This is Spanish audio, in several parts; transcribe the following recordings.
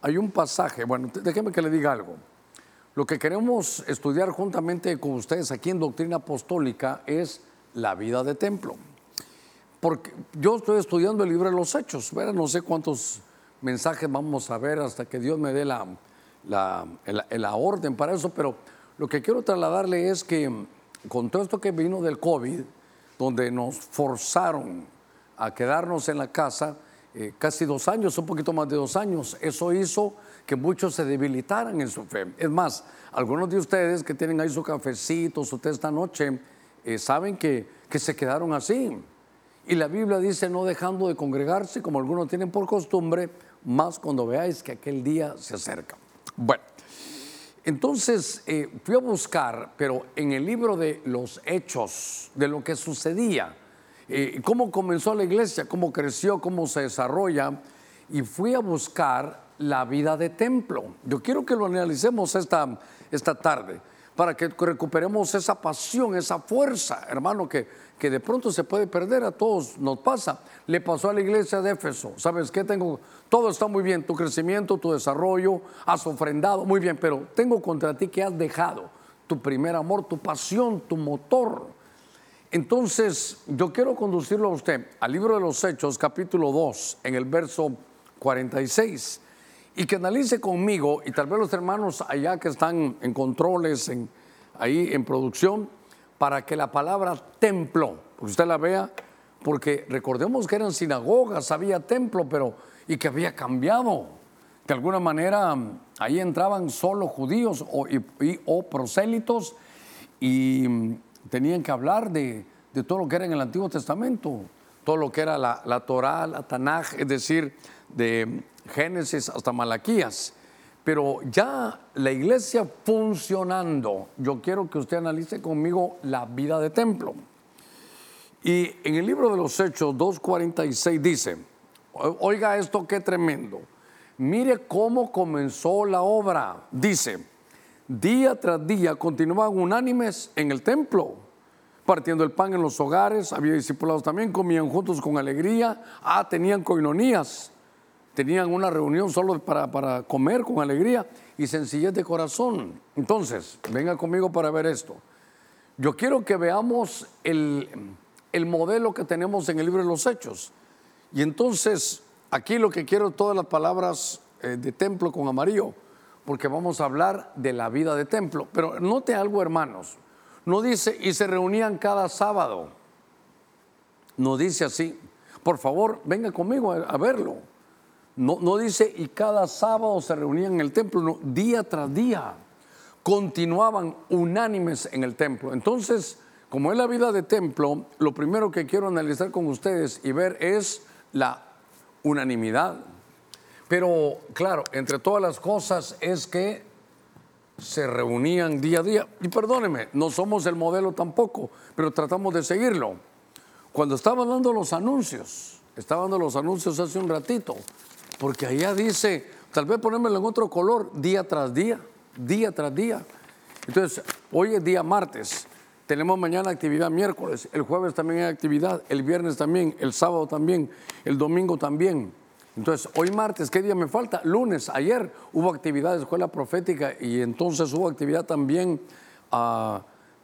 Hay un pasaje, bueno, déjeme que le diga algo. Lo que queremos estudiar juntamente con ustedes aquí en Doctrina Apostólica es la vida de templo. Porque yo estoy estudiando el libro de los Hechos. Bueno, no sé cuántos mensajes vamos a ver hasta que Dios me dé la orden para eso, pero lo que quiero trasladarle es que con todo esto que vino del COVID, donde nos forzaron a quedarnos en la casa casi 2 años, un poquito más de 2 años, eso hizo que muchos se debilitaran en su fe. Es más, algunos de ustedes que tienen ahí su cafecito, su té esta noche, saben que se quedaron así. Y la Biblia dice, no dejando de congregarse, como algunos tienen por costumbre, más cuando veáis que aquel día se acerca. Bueno, entonces fui a buscar, pero en el libro de los Hechos, de lo que sucedía, cómo comenzó la iglesia, cómo creció, cómo se desarrolla, y fui a buscar la vida de templo. Yo quiero que lo analicemos esta tarde, para que recuperemos esa pasión, esa fuerza, hermano, que de pronto se puede perder. A todos nos pasa. Le pasó a la iglesia de Éfeso. ¿Sabes qué? Todo está muy bien, tu crecimiento, tu desarrollo, has ofrendado, muy bien, pero tengo contra ti que has dejado tu primer amor, tu pasión, tu motor. Entonces, yo quiero conducirlo a usted al libro de los Hechos, capítulo 2, en el verso 46. Y que analice conmigo, y tal vez los hermanos allá que están en controles, ahí en producción, para que la palabra templo, porque usted la vea, porque recordemos que eran sinagogas, había templo, pero y que había cambiado. De alguna manera ahí entraban solo judíos o prosélitos y tenían que hablar de todo lo que era en el Antiguo Testamento, todo lo que era la Torá, la Tanaj, es decir, de Génesis hasta Malaquías. Pero ya la iglesia funcionando, yo quiero que usted analice conmigo la vida de templo. Y en el libro de los Hechos 2:46 dice, oiga esto qué tremendo, mire cómo comenzó la obra. Dice, día tras día continuaban unánimes en el templo, partiendo el pan en los hogares. Había discípulos también, comían juntos con alegría. Tenían coinonías, tenían una reunión solo para comer con alegría y sencillez de corazón. Entonces, venga conmigo para ver esto. Yo quiero que veamos el modelo que tenemos en el libro de los Hechos. Y entonces, aquí lo que quiero, todas las palabras de templo con amarillo, porque vamos a hablar de la vida de templo. Pero note algo, hermanos. No dice, y se reunían cada sábado. No dice así. Por favor, venga conmigo a verlo. No dice, y cada sábado se reunían en el templo. No, día tras día continuaban unánimes en el templo. Entonces, como es la vida de templo, lo primero que quiero analizar con ustedes y ver es la unanimidad. Pero, claro, entre todas las cosas es que se reunían día a día. Y perdóneme, no somos el modelo tampoco, pero tratamos de seguirlo. Cuando estaba dando los anuncios hace un ratito, porque allá dice, tal vez ponérmelo en otro color, día tras día, día tras día. Entonces, hoy es día martes, tenemos mañana actividad miércoles, el jueves también hay actividad, el viernes también, el sábado también, el domingo también. Entonces, hoy martes, ¿qué día me falta? Lunes. Ayer hubo actividad de Escuela Profética y entonces hubo actividad también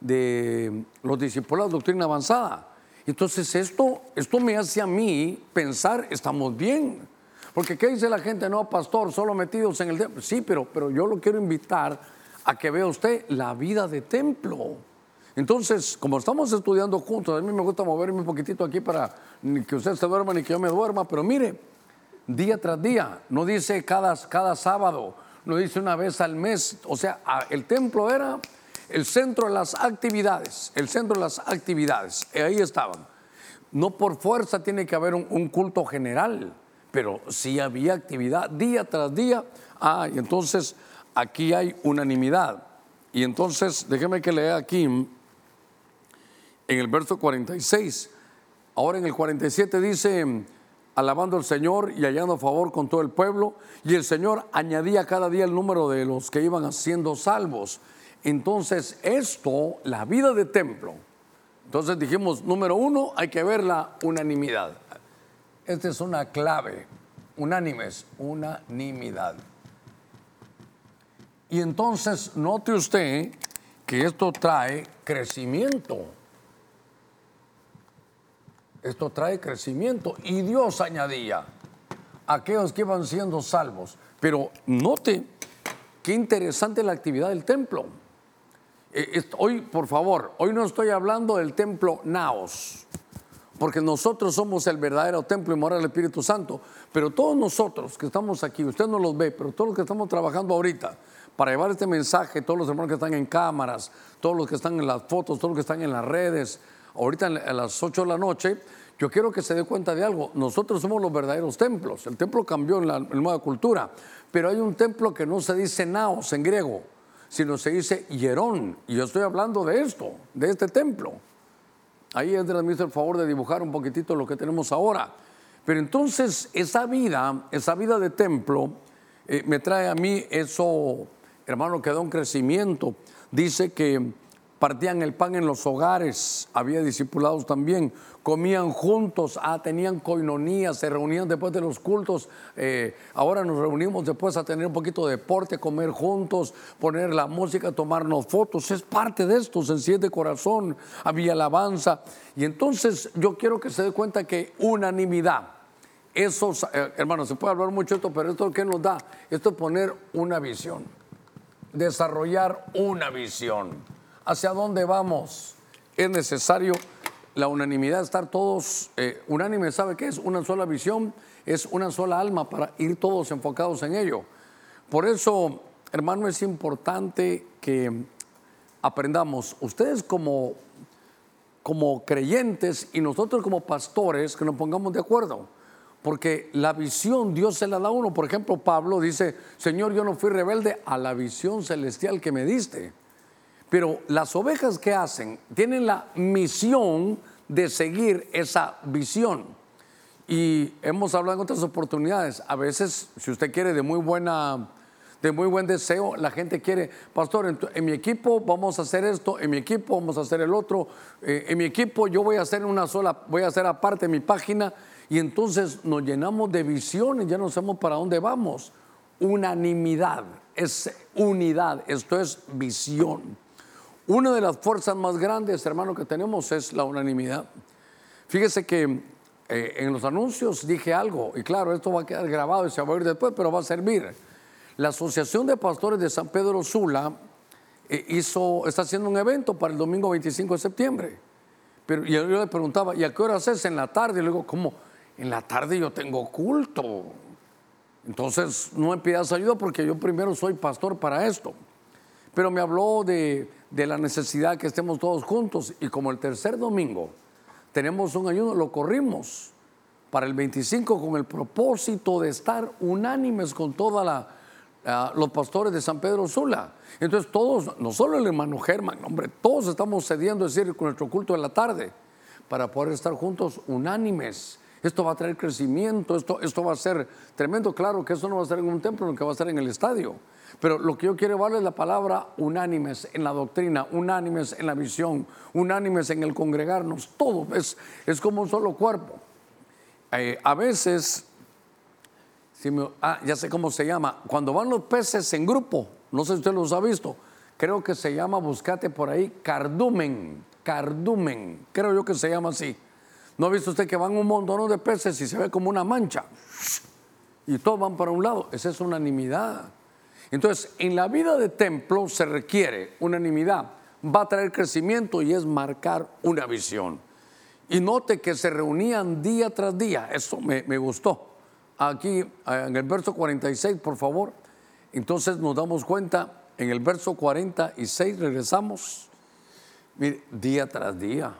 de los discipulados de Doctrina Avanzada. Entonces, esto me hace a mí pensar, estamos bien. Porque, ¿qué dice la gente? No, pastor, solo metidos en el templo. Sí, pero yo lo quiero invitar a que vea usted la vida de templo. Entonces, como estamos estudiando juntos, a mí me gusta moverme un poquitito aquí para que usted se duerma ni que yo me duerma, pero mire, día tras día, no dice cada sábado, no dice una vez al mes. O sea, el templo era el centro de las actividades, ahí estaban. No por fuerza tiene que haber un culto general, pero sí había actividad día tras día. Y entonces aquí hay unanimidad. Y entonces, déjeme que lea aquí en el verso 46. Ahora en el 47 dice, alabando al Señor y hallando favor con todo el pueblo, y el Señor añadía cada día el número de los que iban siendo salvos. Entonces, esto, la vida de templo. Entonces dijimos, número uno, hay que ver la unanimidad. Esta es una clave, unánimes, unanimidad. Y entonces note usted que esto trae crecimiento. Esto trae crecimiento. Y Dios añadía a aquellos que iban siendo salvos. Pero note qué interesante la actividad del templo. Hoy, por favor, hoy no estoy hablando del templo naos, porque nosotros somos el verdadero templo y morada del Espíritu Santo. Pero todos nosotros que estamos aquí, usted no los ve, pero todos los que estamos trabajando ahorita para llevar este mensaje, todos los hermanos que están en cámaras, todos los que están en las fotos, todos los que están en las redes, ahorita a las 8 de la noche, yo quiero que se dé cuenta de algo. Nosotros somos los verdaderos templos. El templo cambió en la nueva cultura, pero hay un templo que no se dice naos en griego, sino se dice hierón. Y yo estoy hablando de esto, de este templo. Ahí Edra me hizo el favor de dibujar un poquitito lo que tenemos ahora. Pero entonces esa vida de templo, me trae a mí eso, hermano, que da un crecimiento. Dice que partían el pan en los hogares, había discipulados también, comían juntos, tenían coinonía, se reunían después de los cultos. Ahora nos reunimos después a tener un poquito de deporte, comer juntos, poner la música, tomarnos fotos. Es parte de esto, sencillez de corazón, había alabanza. Y entonces yo quiero que se dé cuenta que unanimidad, eso, hermanos, se puede hablar mucho esto, pero esto, ¿qué nos da? Esto es poner una visión, desarrollar una visión. ¿Hacia dónde vamos? Es necesario la unanimidad, estar todos unánimes. ¿Sabe qué es? Una sola visión, es una sola alma para ir todos enfocados en ello. Por eso, hermano, es importante que aprendamos. Ustedes como creyentes y nosotros como pastores, que nos pongamos de acuerdo. Porque la visión Dios se la da a uno. Por ejemplo, Pablo dice, Señor, yo no fui rebelde a la visión celestial que me diste. Pero las ovejas, que hacen? Tienen la misión de seguir esa visión. Y hemos hablado en otras oportunidades. A veces, si usted quiere, de muy buen deseo, la gente quiere, pastor, en mi equipo vamos a hacer esto, en mi equipo vamos a hacer el otro, en mi equipo yo voy a hacer aparte mi página. Y entonces nos llenamos de visiones, ya no sabemos para dónde vamos. Unanimidad, es unidad, esto es visión. Una de las fuerzas más grandes, hermano, que tenemos es la unanimidad. Fíjese que en los anuncios dije algo, y claro, esto va a quedar grabado y se va a oír después, pero va a servir. La Asociación de Pastores de San Pedro Sula está haciendo un evento para el domingo 25 de septiembre. Pero yo le preguntaba, ¿y a qué horas es? En la tarde. Y le digo, ¿cómo? En la tarde yo tengo culto. Entonces no me pidas ayuda porque yo primero soy pastor para esto. Pero me habló de la necesidad que estemos todos juntos. Y como el tercer domingo tenemos un ayuno, lo corrimos para el 25 con el propósito de estar unánimes con todos los pastores de San Pedro Sula. Entonces todos, no solo el hermano Germán, hombre, todos estamos cediendo, es decir, con nuestro culto de la tarde para poder estar juntos unánimes. Esto va a traer crecimiento, esto va a ser tremendo. Claro que esto no va a ser en un templo, lo que va a ser en el estadio. Pero lo que yo quiero llevarles es la palabra unánimes en la doctrina, unánimes en la visión, unánimes en el congregarnos. Todo es como un solo cuerpo. A veces, ya sé cómo se llama, cuando van los peces en grupo, no sé si usted los ha visto, creo que se llama, búscate por ahí, cardumen, creo yo que se llama así. ¿No ha visto usted que van un montón de peces y se ve como una mancha? Y todos van para un lado. Esa es unanimidad. Entonces, en la vida de templo se requiere unanimidad. Va a traer crecimiento y es marcar una visión. Y note que se reunían día tras día. Eso me gustó. Aquí, en el verso 46, por favor. Entonces nos damos cuenta, en el verso 46 regresamos. Mire, día tras día.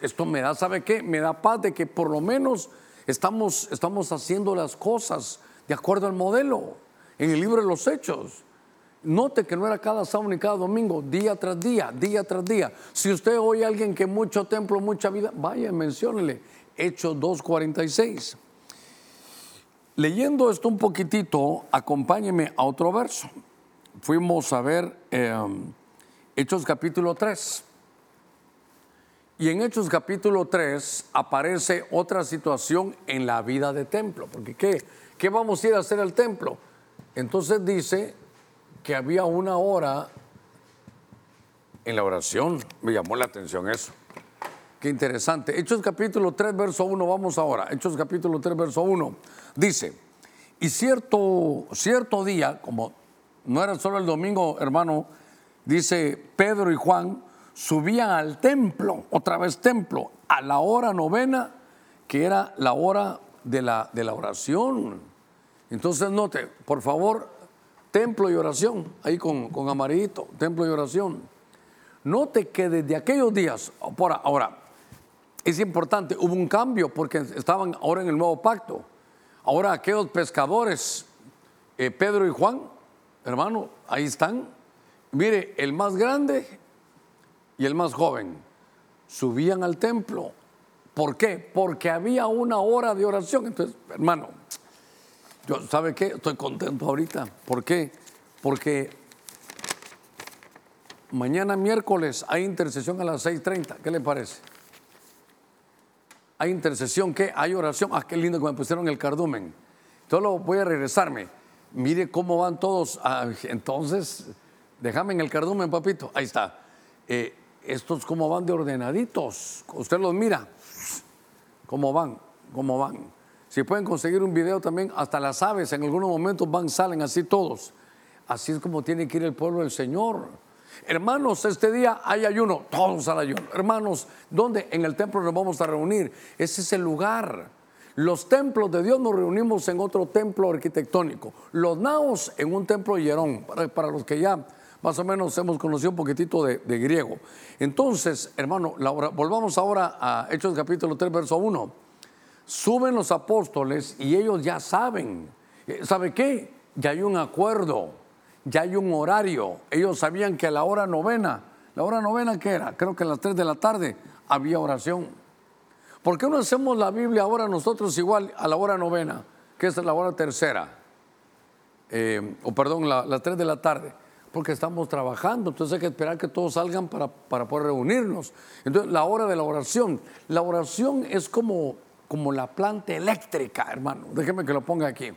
Esto me da, ¿sabe qué? Me da paz de que por lo menos estamos haciendo las cosas de acuerdo al modelo. En el libro de los Hechos, note que no era cada sábado ni cada domingo, día tras día, día tras día. Si usted oye a alguien que mucho templo, mucha vida, vaya, menciónele, Hechos 2:46. Leyendo esto un poquitito, acompáñeme a otro verso. Fuimos a ver Hechos capítulo 3. Y en Hechos capítulo 3 aparece otra situación en la vida de templo. Porque ¿qué vamos a ir a hacer al templo? Entonces dice que había una hora en la oración. Me llamó la atención eso. Qué interesante. Hechos capítulo 3, verso 1. Vamos ahora. Hechos capítulo 3, verso 1. Dice, y cierto día, como no era solo el domingo, hermano, dice Pedro y Juan subían al templo, otra vez templo, a la hora novena, que era la hora de la oración. Entonces note, por favor, templo y oración, ahí con amarillito, templo y oración. Note que desde aquellos días, por ahora, es importante, hubo un cambio porque estaban ahora en el nuevo pacto. Ahora aquellos pescadores, Pedro y Juan, hermano, ahí están. Mire, el más grande y el más joven subían al templo. ¿Por qué? Porque había una hora de oración. Entonces, hermano, yo, ¿sabe qué? Estoy contento ahorita. ¿Por qué? Porque mañana miércoles hay intercesión a las 6:30. ¿Qué le parece? Hay intercesión, ¿qué? Hay oración. Ah, qué lindo que me pusieron el cardumen. Entonces voy a regresarme. Mire cómo van todos. Ah, entonces, déjame en el cardumen, papito. Ahí está. Estos cómo van de ordenaditos. Usted los mira. Cómo van. Si pueden conseguir un video también, hasta las aves en algunos momentos van, salen así todos. Así es como tiene que ir el pueblo del Señor. Hermanos, este día hay ayuno, todos al ayuno. Hermanos, ¿dónde? En el templo nos vamos a reunir. Ese es el lugar. Los templos de Dios nos reunimos en otro templo arquitectónico. Los naos en un templo hierón, para los que ya más o menos hemos conocido un poquitito de griego. Entonces, hermano, volvamos ahora a Hechos capítulo 3, verso 1. Suben los apóstoles y ellos ya saben. ¿Sabe qué? Ya hay un acuerdo. Ya hay un horario. Ellos sabían que a la hora novena, ¿qué era? Creo que a las 3 de la tarde había oración. ¿Por qué no hacemos la Biblia ahora nosotros igual a la hora novena, que es la hora tercera? Las 3 de la tarde. Porque estamos trabajando, entonces hay que esperar que todos salgan para poder reunirnos. Entonces, la hora de la oración. La oración es como la planta eléctrica, hermano. Déjeme que lo ponga aquí.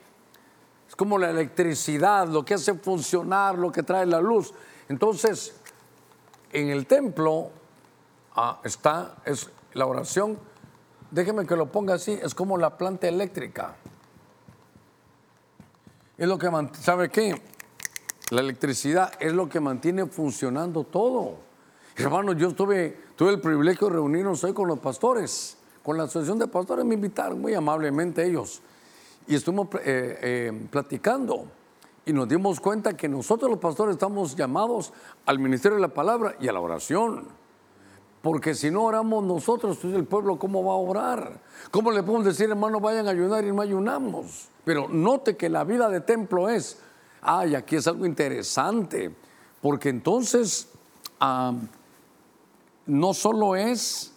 Es como la electricidad, lo que hace funcionar, lo que trae la luz. Entonces, en el templo es la oración. Déjeme que lo ponga así, es como la planta eléctrica. Es lo que mantiene, ¿sabe qué? La electricidad es lo que mantiene funcionando todo. Hermano, yo tuve el privilegio de reunirnos hoy con los pastores, con la asociación de pastores, me invitaron muy amablemente ellos. Y estuvimos platicando y nos dimos cuenta que nosotros los pastores estamos llamados al ministerio de la palabra y a la oración. Porque si no oramos nosotros, el pueblo, ¿cómo va a orar? ¿Cómo le podemos decir, hermano, vayan a ayunar y no ayunamos? Pero note que la vida de templo es, y aquí es algo interesante, porque entonces no solo es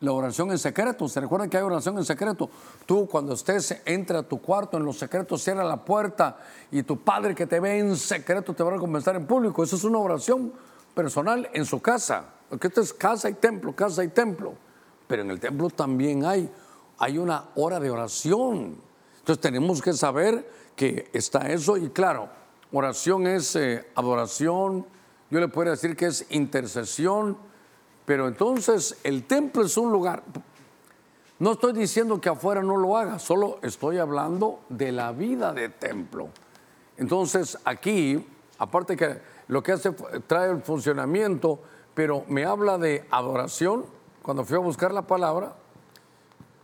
la oración en secreto. ¿Se recuerdan que hay oración en secreto? Tú, cuando estés, entra a tu cuarto en los secretos, cierra la puerta y tu padre que te ve en secreto te va a recompensar en público. Eso es una oración personal en su casa. Porque esto es casa y templo. Pero en el templo también hay una hora de oración. Entonces tenemos que saber que está eso. Y claro, oración es adoración. Yo le podría decir que es intercesión. Pero entonces el templo es un lugar. No estoy diciendo que afuera no lo haga, solo estoy hablando de la vida de templo. Entonces aquí, aparte que lo que hace trae el funcionamiento, pero me habla de adoración. Cuando fui a buscar la palabra,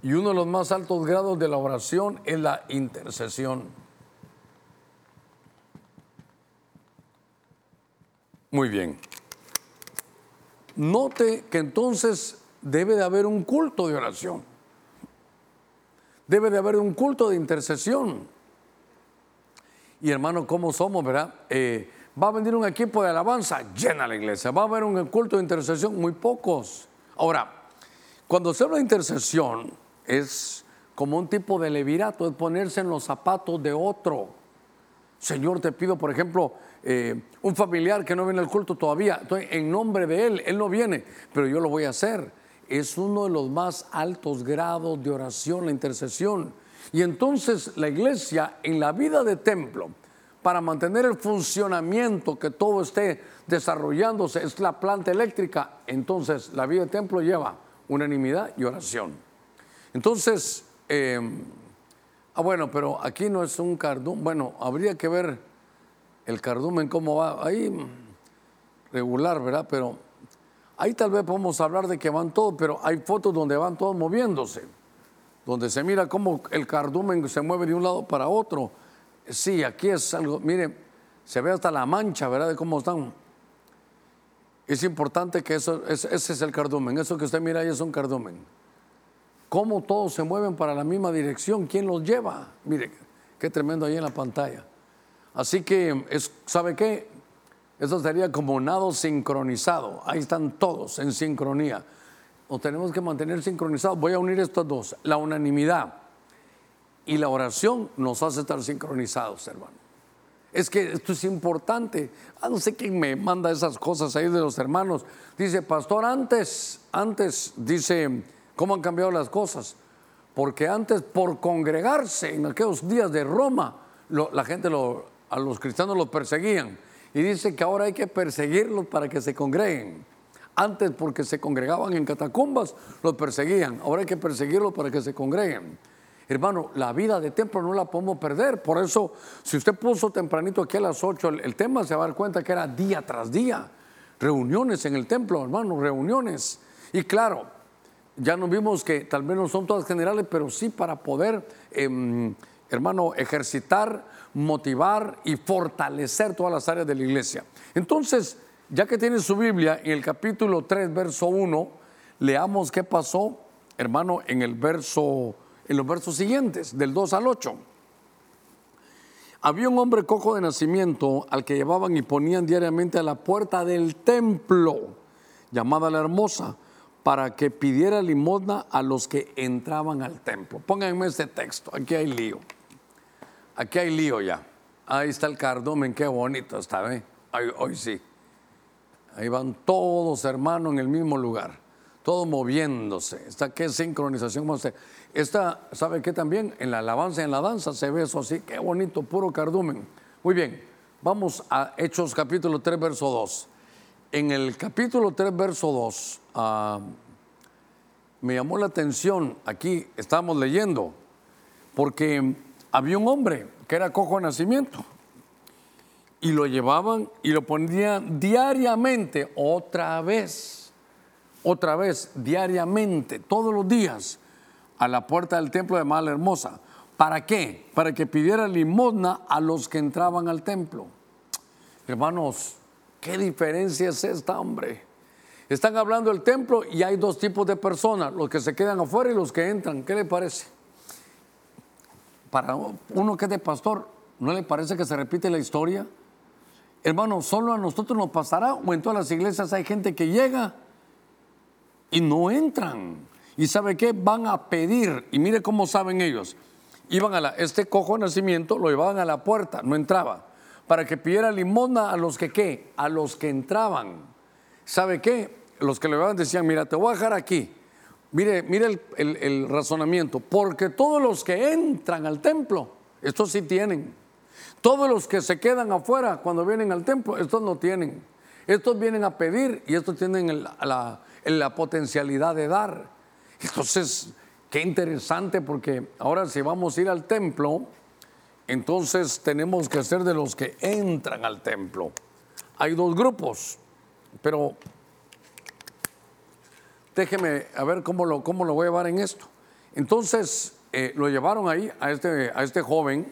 y uno de los más altos grados de la oración es la intercesión. Muy bien. Note que entonces debe de haber un culto de oración. Debe de haber un culto de intercesión. Y hermano, ¿cómo somos, verdad? Va a venir un equipo de alabanza, llena la iglesia. Va a haber un culto de intercesión, muy pocos. Ahora, cuando se habla de intercesión, es como un tipo de levirato, es ponerse en los zapatos de otro. Señor, te pido, por ejemplo, un familiar que no viene al culto todavía. Entonces, en nombre de él no viene, pero yo lo voy a hacer. Es uno de los más altos grados de oración, la intercesión. Y entonces la iglesia en la vida de templo para mantener el funcionamiento, que todo esté desarrollándose, es la planta eléctrica. Entonces, la vida del templo lleva unanimidad y oración. Entonces, bueno, pero aquí no es un cardumen. Bueno, habría que ver el cardumen cómo va. Ahí regular, ¿verdad? Pero ahí tal vez podemos hablar de que van todos, pero hay fotos donde van todos moviéndose, donde se mira cómo el cardumen se mueve de un lado para otro. Sí, aquí es algo, mire, se ve hasta la mancha, ¿verdad? De cómo están. Es importante que eso, ese es el cardumen, eso que usted mira ahí es un cardumen. Cómo todos se mueven para la misma dirección, quién los lleva. Mire, qué tremendo ahí en la pantalla. Así que, ¿sabe qué? Eso sería como nado sincronizado. Ahí están todos en sincronía. Nos tenemos que mantener sincronizados. Voy a unir estos dos, la unanimidad. Y la oración nos hace estar sincronizados, hermano. Es que esto es importante. No sé quién me manda esas cosas ahí de los hermanos. Dice, pastor, antes, dice, ¿cómo han cambiado las cosas? Porque antes, por congregarse en aquellos días de Roma, a los cristianos los perseguían. Y dice que ahora hay que perseguirlos para que se congreguen. Antes, porque se congregaban en catacumbas, los perseguían. Ahora hay que perseguirlos para que se congreguen. Hermano, la vida de templo no la podemos perder. Por eso, si usted puso tempranito aquí a las 8 el tema, se va a dar cuenta que era día tras día. Reuniones en el templo, hermano, reuniones. Y claro, ya nos vimos que tal vez no son todas generales, pero sí para poder, hermano, ejercitar, motivar y fortalecer todas las áreas de la iglesia. Entonces, ya que tiene su Biblia, en el capítulo 3, verso 1, leamos qué pasó, hermano, en los versos siguientes, del 2 al 8. Había un hombre cojo de nacimiento al que llevaban y ponían diariamente a la puerta del templo, llamada la Hermosa, para que pidiera limosna a los que entraban al templo. Pónganme este texto, aquí hay lío. Aquí hay lío ya. Ahí está el cardumen, qué bonito está, ¿ve? Hoy sí. Ahí van todos, hermanos, en el mismo lugar. Todo moviéndose. Está qué sincronización más. Esta, ¿sabe qué también? En la alabanza y en la danza se ve eso así. Qué bonito, puro cardumen. Muy bien, vamos a Hechos capítulo 3, verso 2. En el capítulo 3, verso 2, me llamó la atención, aquí estábamos leyendo, porque había un hombre que era cojo de nacimiento y lo llevaban y lo ponían diariamente, otra vez, diariamente, todos los días, a la puerta del templo de Mala Hermosa. ¿Para qué? Para que pidiera limosna a los que entraban al templo. Hermanos, ¿qué diferencia es esta, hombre? Están hablando del templo y hay dos tipos de personas, los que se quedan afuera y los que entran. ¿Qué le parece? Para uno que es de pastor, ¿no le parece que se repite la historia? Hermanos, ¿solo a nosotros nos pasará? ¿O en todas las iglesias hay gente que llega y no entran? ¿Y sabe qué? Van a pedir. Y mire cómo saben ellos. Iban a este cojo de nacimiento, lo llevaban a la puerta, no entraba. Para que pidiera limosna a los que ¿qué? A los que entraban. ¿Sabe qué? Los que lo llevaban decían, mira, te voy a dejar aquí. Mire el razonamiento. Porque todos los que entran al templo, estos sí tienen. Todos los que se quedan afuera cuando vienen al templo, estos no tienen. Estos vienen a pedir y estos tienen la potencialidad de dar. Entonces, qué interesante, porque ahora si vamos a ir al templo, entonces tenemos que ser de los que entran al templo. Hay dos grupos, pero déjeme a ver cómo lo voy a llevar en esto. Entonces, lo llevaron ahí a este joven,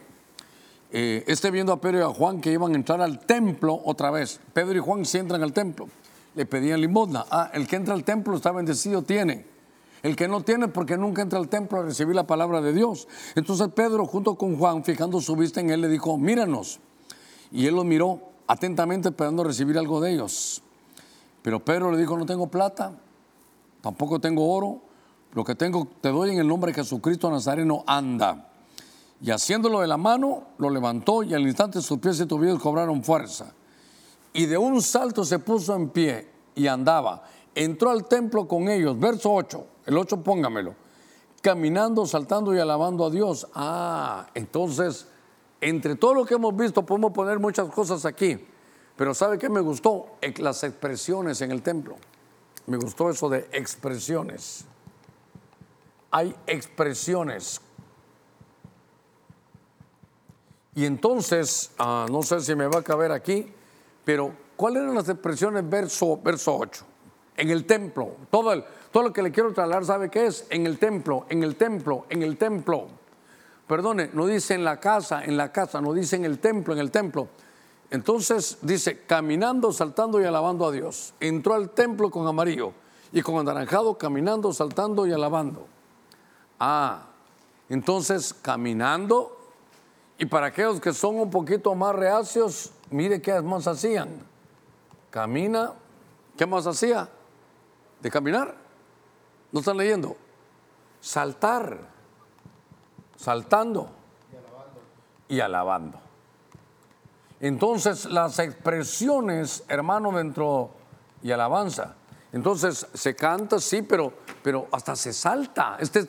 viendo a Pedro y a Juan que iban a entrar al templo otra vez. Pedro y Juan sí entran al templo, le pedían limosna. El que entra al templo está bendecido, tiene. El que no tiene, porque nunca entra al templo a recibir la palabra de Dios. Entonces Pedro, junto con Juan, fijando su vista en él, le dijo, míranos. Y él los miró atentamente, esperando recibir algo de ellos. Pero Pedro le dijo, no tengo plata, tampoco tengo oro. Lo que tengo te doy en el nombre de Jesucristo Nazareno, anda. Y haciéndolo de la mano, lo levantó y al instante sus pies y tobillos cobraron fuerza. Y de un salto se puso en pie y andaba. Entró al templo con ellos, verso 8. El 8 póngamelo, caminando, saltando y alabando a Dios. Entonces Entre todo lo que hemos visto podemos poner muchas cosas aquí, pero ¿sabe qué me gustó? Las expresiones en el templo. Me gustó eso de expresiones. Hay expresiones. Y entonces, no sé si me va a caber aquí, pero ¿cuáles eran las expresiones? Verso 8. En el templo. Todo lo que le quiero trasladar, ¿sabe qué es? En el templo, en el templo, en el templo. Perdone, no dice en la casa, no dice en el templo, en el templo. Entonces dice, caminando, saltando y alabando a Dios. Entró al templo con amarillo y con anaranjado, caminando, saltando y alabando. Entonces caminando, y para aquellos que son un poquito más reacios, mire qué más hacían. Camina, ¿qué más hacía? ¿De caminar? ¿No están leyendo? Saltar. Saltando y alabando. Entonces las expresiones, hermano, dentro y alabanza. Entonces se canta, sí, pero hasta se salta. Este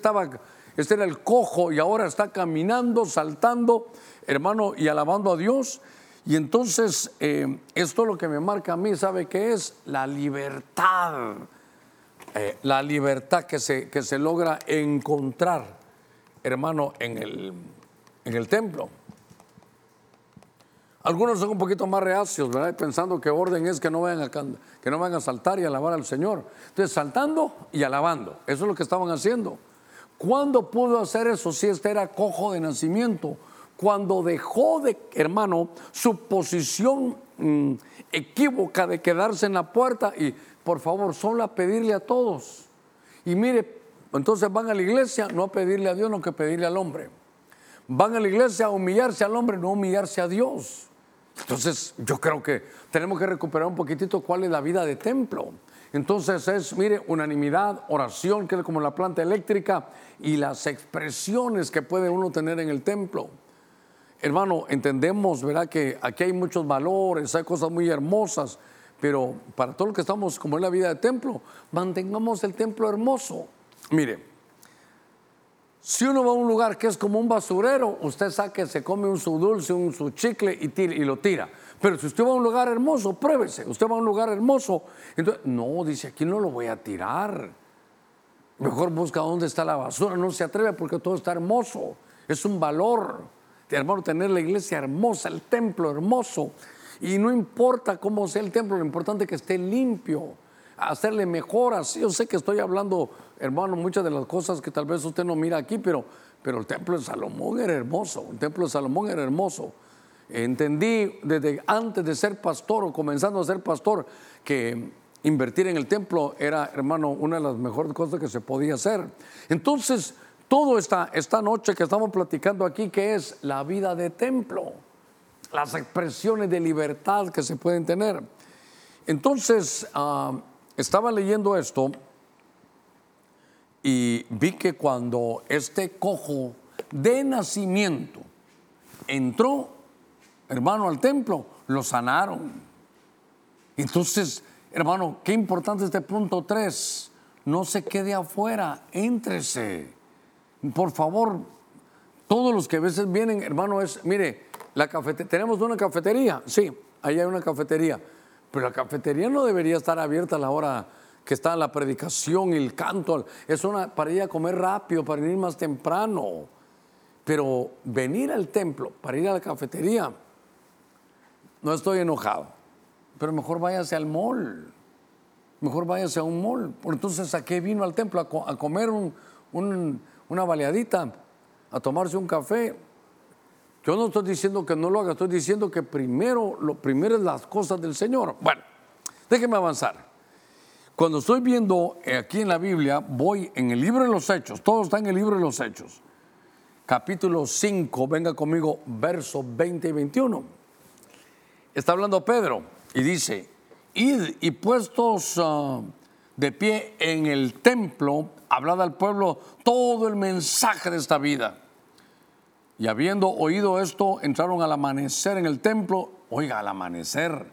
era el cojo y ahora está caminando, saltando, hermano, y alabando a Dios. Y entonces esto es lo que me marca a mí, ¿sabe qué es? La libertad. La libertad que se logra encontrar, hermano, en el templo. Algunos son un poquito más reacios, ¿verdad? Pensando que orden es que no vayan a saltar y alabar al Señor. Entonces, saltando y alabando. Eso es lo que estaban haciendo. ¿Cuándo pudo hacer eso? Si este era cojo de nacimiento. Cuando dejó de, hermano, su posición equívoca de quedarse en la puerta y, por favor, solo a pedirle a todos. Y mire, entonces van a la iglesia no a pedirle a Dios, no que pedirle al hombre. Van a la iglesia a humillarse al hombre, no a humillarse a Dios. Entonces yo creo que tenemos que recuperar un poquitito cuál es la vida de templo. Entonces es, mire, unanimidad, oración, que es como la planta eléctrica, y las expresiones que puede uno tener en el templo. Hermano, entendemos, ¿verdad?, que aquí hay muchos valores, hay cosas muy hermosas, pero para todo lo que estamos, como es la vida de templo, mantengamos el templo hermoso. Mire, si uno va a un lugar que es como un basurero, usted saque, se come su dulce, su chicle y lo tira. Pero si usted va a un lugar hermoso, pruébese. Usted va a un lugar hermoso. Entonces, no, dice, aquí no lo voy a tirar. Mejor busca dónde está la basura. No se atreve porque todo está hermoso. Es un valor, hermano, tener la iglesia hermosa, el templo hermoso. Y no importa cómo sea el templo, lo importante es que esté limpio. Hacerle mejoras. Yo sé que estoy hablando, hermano, muchas de las cosas que tal vez usted no mira aquí, pero el templo de Salomón era hermoso. El templo de Salomón era hermoso. Entendí desde antes de ser pastor o comenzando a ser pastor que invertir en el templo era, hermano, una de las mejores cosas que se podía hacer. Entonces, todo esta noche que estamos platicando aquí, que es la vida de templo, las expresiones de libertad que se pueden tener. Entonces, estaba leyendo esto y vi que cuando este cojo de nacimiento entró, hermano, al templo, lo sanaron. Entonces, hermano, qué importante este punto 3. No se quede afuera, éntrese. Por favor, todos los que a veces vienen, hermano, mire, tenemos una cafetería. Sí, ahí hay una cafetería. Pero la cafetería no debería estar abierta a la hora que está la predicación y el canto. Es para ir a comer rápido, para ir más temprano. Pero venir al templo, para ir a la cafetería, no estoy enojado. Pero mejor váyase al mall. Mejor váyase a un mall. Entonces, ¿a qué vino al templo? A comer una baleadita, a tomarse un café. Yo no estoy diciendo que no lo haga, estoy diciendo que lo primero es las cosas del Señor. Bueno, déjeme avanzar. Cuando estoy viendo aquí en la Biblia, voy en el libro de los Hechos, todo está en el libro de los Hechos. Capítulo 5, venga conmigo, versos 20 y 21. Está hablando Pedro y dice, id y puestos de pie en el templo, hablad al pueblo todo el mensaje de esta vida. Y habiendo oído esto, entraron al amanecer en el templo. Oiga, al amanecer.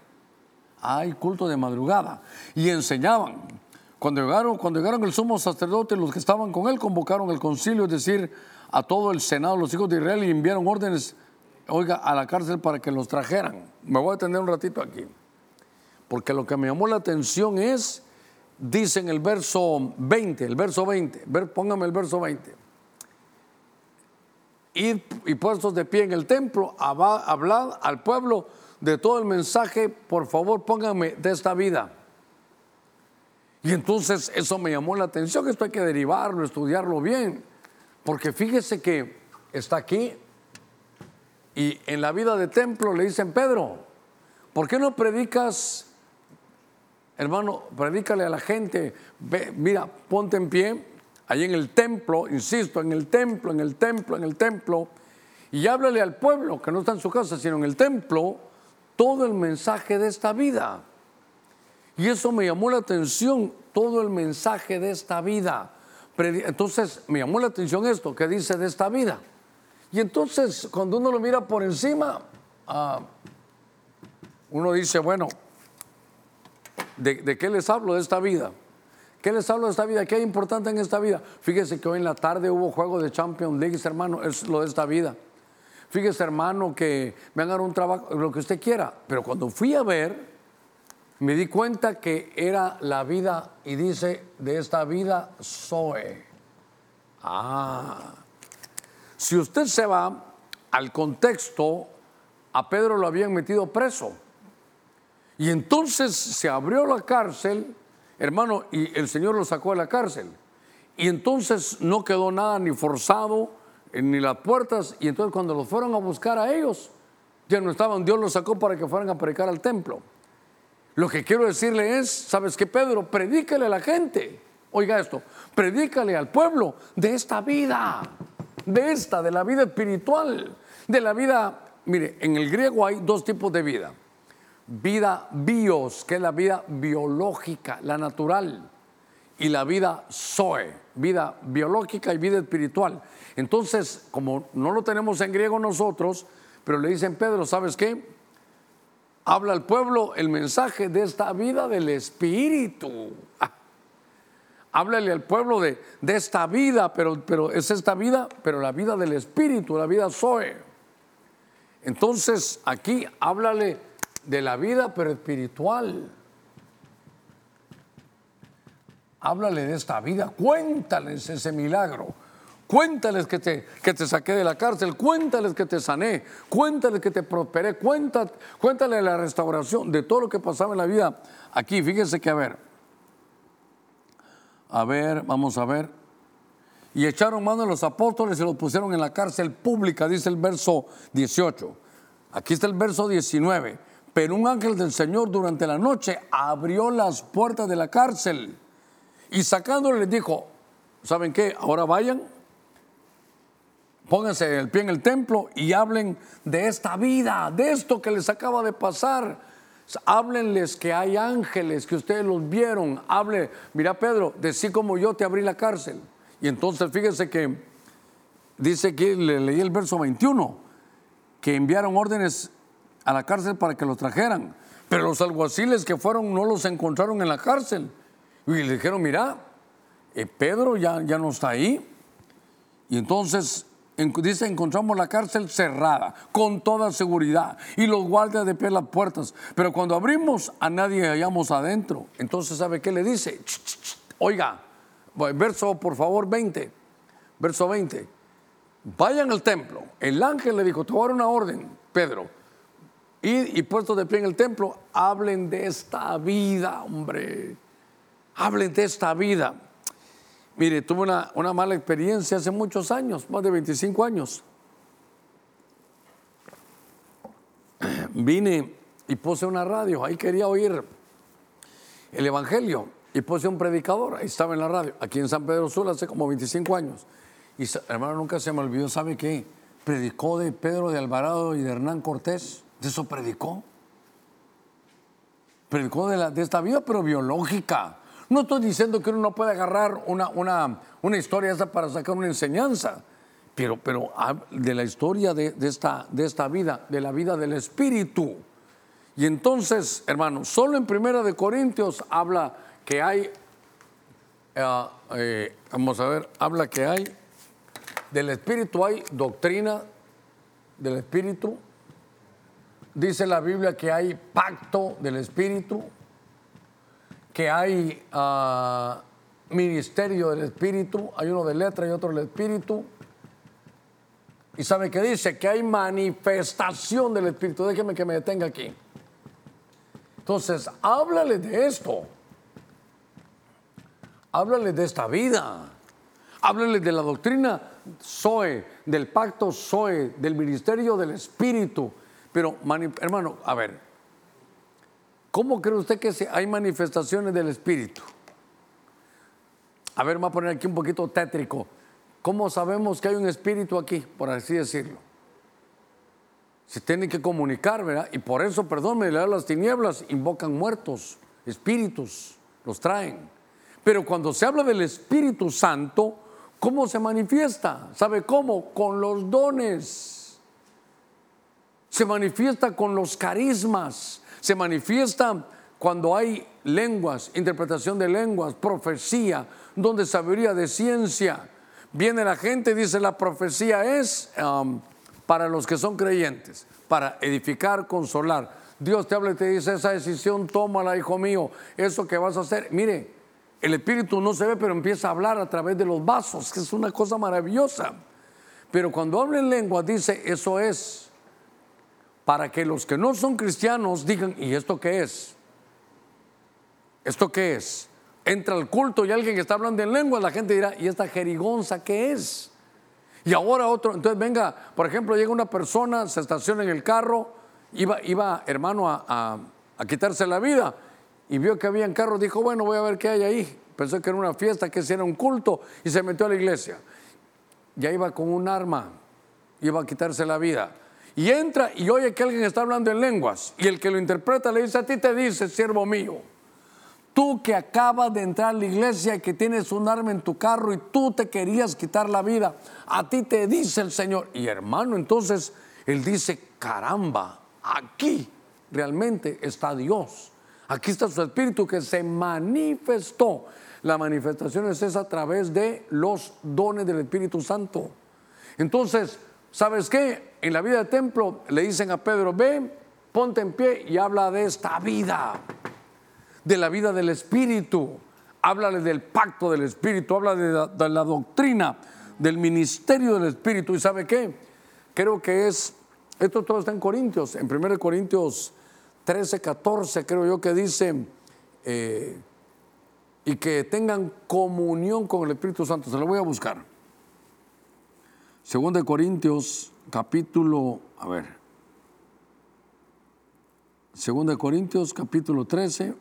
Hay culto de madrugada. Y enseñaban. Cuando llegaron el sumo sacerdote y los que estaban con él, convocaron el concilio, es decir, a todo el senado, los hijos de Israel, y enviaron órdenes oiga, a la cárcel para que los trajeran. Me voy a detener un ratito aquí, porque lo que me llamó la atención es, dice en el verso 20, póngame el verso 20. Id y puestos de pie en el templo, hablad al pueblo de todo el mensaje, por favor pónganme de esta vida. Y entonces eso me llamó la atención, esto hay que derivarlo, estudiarlo bien, porque fíjese que está aquí y en la vida de templo le dicen: Pedro, ¿por qué no predicas, hermano? Predícale a la gente, ve, mira, ponte en pie ahí en el templo, insisto, en el templo, y háblale al pueblo que no está en su casa sino en el templo todo el mensaje de esta vida. Y eso me llamó la atención, todo el mensaje de esta vida. Entonces me llamó la atención esto que dice de esta vida. Y entonces cuando uno lo mira por encima, uno dice, bueno, ¿de qué les hablo de esta vida? ¿Qué les hablo de esta vida? ¿Qué hay importante en esta vida? Fíjese que hoy en la tarde hubo juego de Champions League, hermano, es lo de esta vida. Fíjese, hermano, que me han dado un trabajo, lo que usted quiera. Pero cuando fui a ver, me di cuenta que era la vida, y dice, de esta vida Zoe. Si usted se va al contexto, a Pedro lo habían metido preso. Y entonces se abrió la cárcel, hermano, y el Señor lo sacó de la cárcel. Y entonces no quedó nada ni forzado, ni las puertas. Y entonces cuando los fueron a buscar a ellos, ya no estaban, Dios los sacó para que fueran a predicar al templo. Lo que quiero decirle es, ¿sabes qué, Pedro? Predícale a la gente, oiga esto, predícale al pueblo de esta vida, de la vida espiritual, de la vida. Mire, en el griego hay dos tipos de vida. Vida bios, que es la vida biológica, la natural, y la vida zoe, vida biológica y vida espiritual. Entonces, como no lo tenemos en griego nosotros, pero le dicen, Pedro, ¿sabes qué? Habla al pueblo el mensaje de esta vida del Espíritu. Háblale al pueblo de esta vida, pero es esta vida, pero la vida del Espíritu, la vida Zoe. Entonces aquí háblale de la vida, pero espiritual. Háblale de esta vida, cuéntales ese milagro. Cuéntales que te saqué de la cárcel, cuéntales que te sané, cuéntales que te prosperé, cuéntales la restauración de todo lo que pasaba en la vida. Aquí, fíjense que a ver, vamos a ver. Y echaron mano a los apóstoles y los pusieron en la cárcel pública, dice el verso 18. Aquí está el verso 19. Pero un ángel del Señor durante la noche abrió las puertas de la cárcel y sacándole les dijo, ¿saben qué? Ahora vayan. Pónganse el pie en el templo y hablen de esta vida, de esto que les acaba de pasar. Háblenles que hay ángeles, que ustedes los vieron. Hable, mira, Pedro, decí como yo te abrí la cárcel. Y entonces fíjense que dice que le leí el verso 21, que enviaron órdenes a la cárcel para que los trajeran. Pero los alguaciles que fueron no los encontraron en la cárcel. Y le dijeron, mira, Pedro ya no está ahí. Y entonces dice, encontramos la cárcel cerrada, con toda seguridad, y los guardias de pie en las puertas. Pero cuando abrimos, a nadie hallamos adentro. Entonces, ¿sabe qué le dice? Oiga, verso, por favor, 20. Verso 20. Vayan al templo. El ángel le dijo, te voy a dar una orden, Pedro. Y puestos de pie en el templo, hablen de esta vida, hombre. Hablen de esta vida. Mire, tuve una mala experiencia hace muchos años, más de 25 años. Vine y puse una radio, ahí quería oír el evangelio y puse un predicador, ahí estaba en la radio, aquí en San Pedro Sula hace como 25 años. Y hermano, nunca se me olvidó, ¿sabe qué? Predicó de Pedro de Alvarado y de Hernán Cortés, de eso predicó. Predicó de esta vida, pero biológica. No estoy diciendo que uno no puede agarrar una historia esa para sacar una enseñanza, pero de la historia de esta vida, de la vida del Espíritu. Y entonces, hermano, solo en 1 Corintios habla que hay, habla que hay, del Espíritu hay doctrina del Espíritu. Dice la Biblia que hay pacto del Espíritu, que hay ministerio del Espíritu, hay uno de letra y otro del Espíritu. ¿Y sabe qué dice? Que hay manifestación del Espíritu. Déjeme que me detenga aquí. Entonces, háblale de esto. Háblale de esta vida. Háblale de la doctrina Zoe, del pacto Zoe, del ministerio del Espíritu. Pero, hermano, a ver, ¿cómo cree usted que hay manifestaciones del Espíritu? A ver, vamos a poner aquí un poquito tétrico. ¿Cómo sabemos que hay un Espíritu aquí, por así decirlo? Se tiene que comunicar, ¿verdad? Y por eso, perdón, me lean las tinieblas, invocan muertos, espíritus, los traen. Pero cuando se habla del Espíritu Santo, ¿cómo se manifiesta? ¿Sabe cómo? Con los dones. Se manifiesta con los carismas, se manifiesta cuando hay lenguas, interpretación de lenguas, profecía, donde sabiduría de ciencia. Viene la gente y dice la profecía es para los que son creyentes, para edificar, consolar. Dios te habla y te dice esa decisión, tómala, hijo mío, eso que vas a hacer. Mire, el Espíritu no se ve, pero empieza a hablar a través de los vasos, que es una cosa maravillosa. Pero cuando habla en lenguas dice eso es. Para que los que no son cristianos digan, ¿y esto qué es? ¿Esto qué es? Entra al culto y alguien que está hablando en lengua, la gente dirá, ¿y esta jerigonza qué es? Y ahora otro, entonces venga, por ejemplo, llega una persona, se estaciona en el carro, iba hermano a quitarse la vida y vio que había en carro, dijo, bueno, voy a ver qué hay ahí. Pensó que era una fiesta, que era un culto y se metió a la iglesia. Ya iba con un arma, iba a quitarse la vida. Y entra y oye que alguien está hablando en lenguas. Y el que lo interpreta le dice, a ti te dice, siervo mío, tú que acabas de entrar a la iglesia y que tienes un arma en tu carro y tú te querías quitar la vida, a ti te dice el Señor. Y hermano, entonces él dice, caramba, aquí realmente está Dios. Aquí está su Espíritu que se manifestó. La manifestación es esa a través de los dones del Espíritu Santo. Entonces, ¿sabes qué? En la vida del templo le dicen a Pedro, ve, ponte en pie y habla de esta vida, de la vida del Espíritu. Háblale del pacto del Espíritu, habla de la doctrina, del ministerio del Espíritu. ¿Y sabe qué? Creo que esto todo está en Corintios, en 1 Corintios 13, 14, creo yo que dice, y que tengan comunión con el Espíritu Santo. Se lo voy a buscar. 2 Corintios, capítulo 13,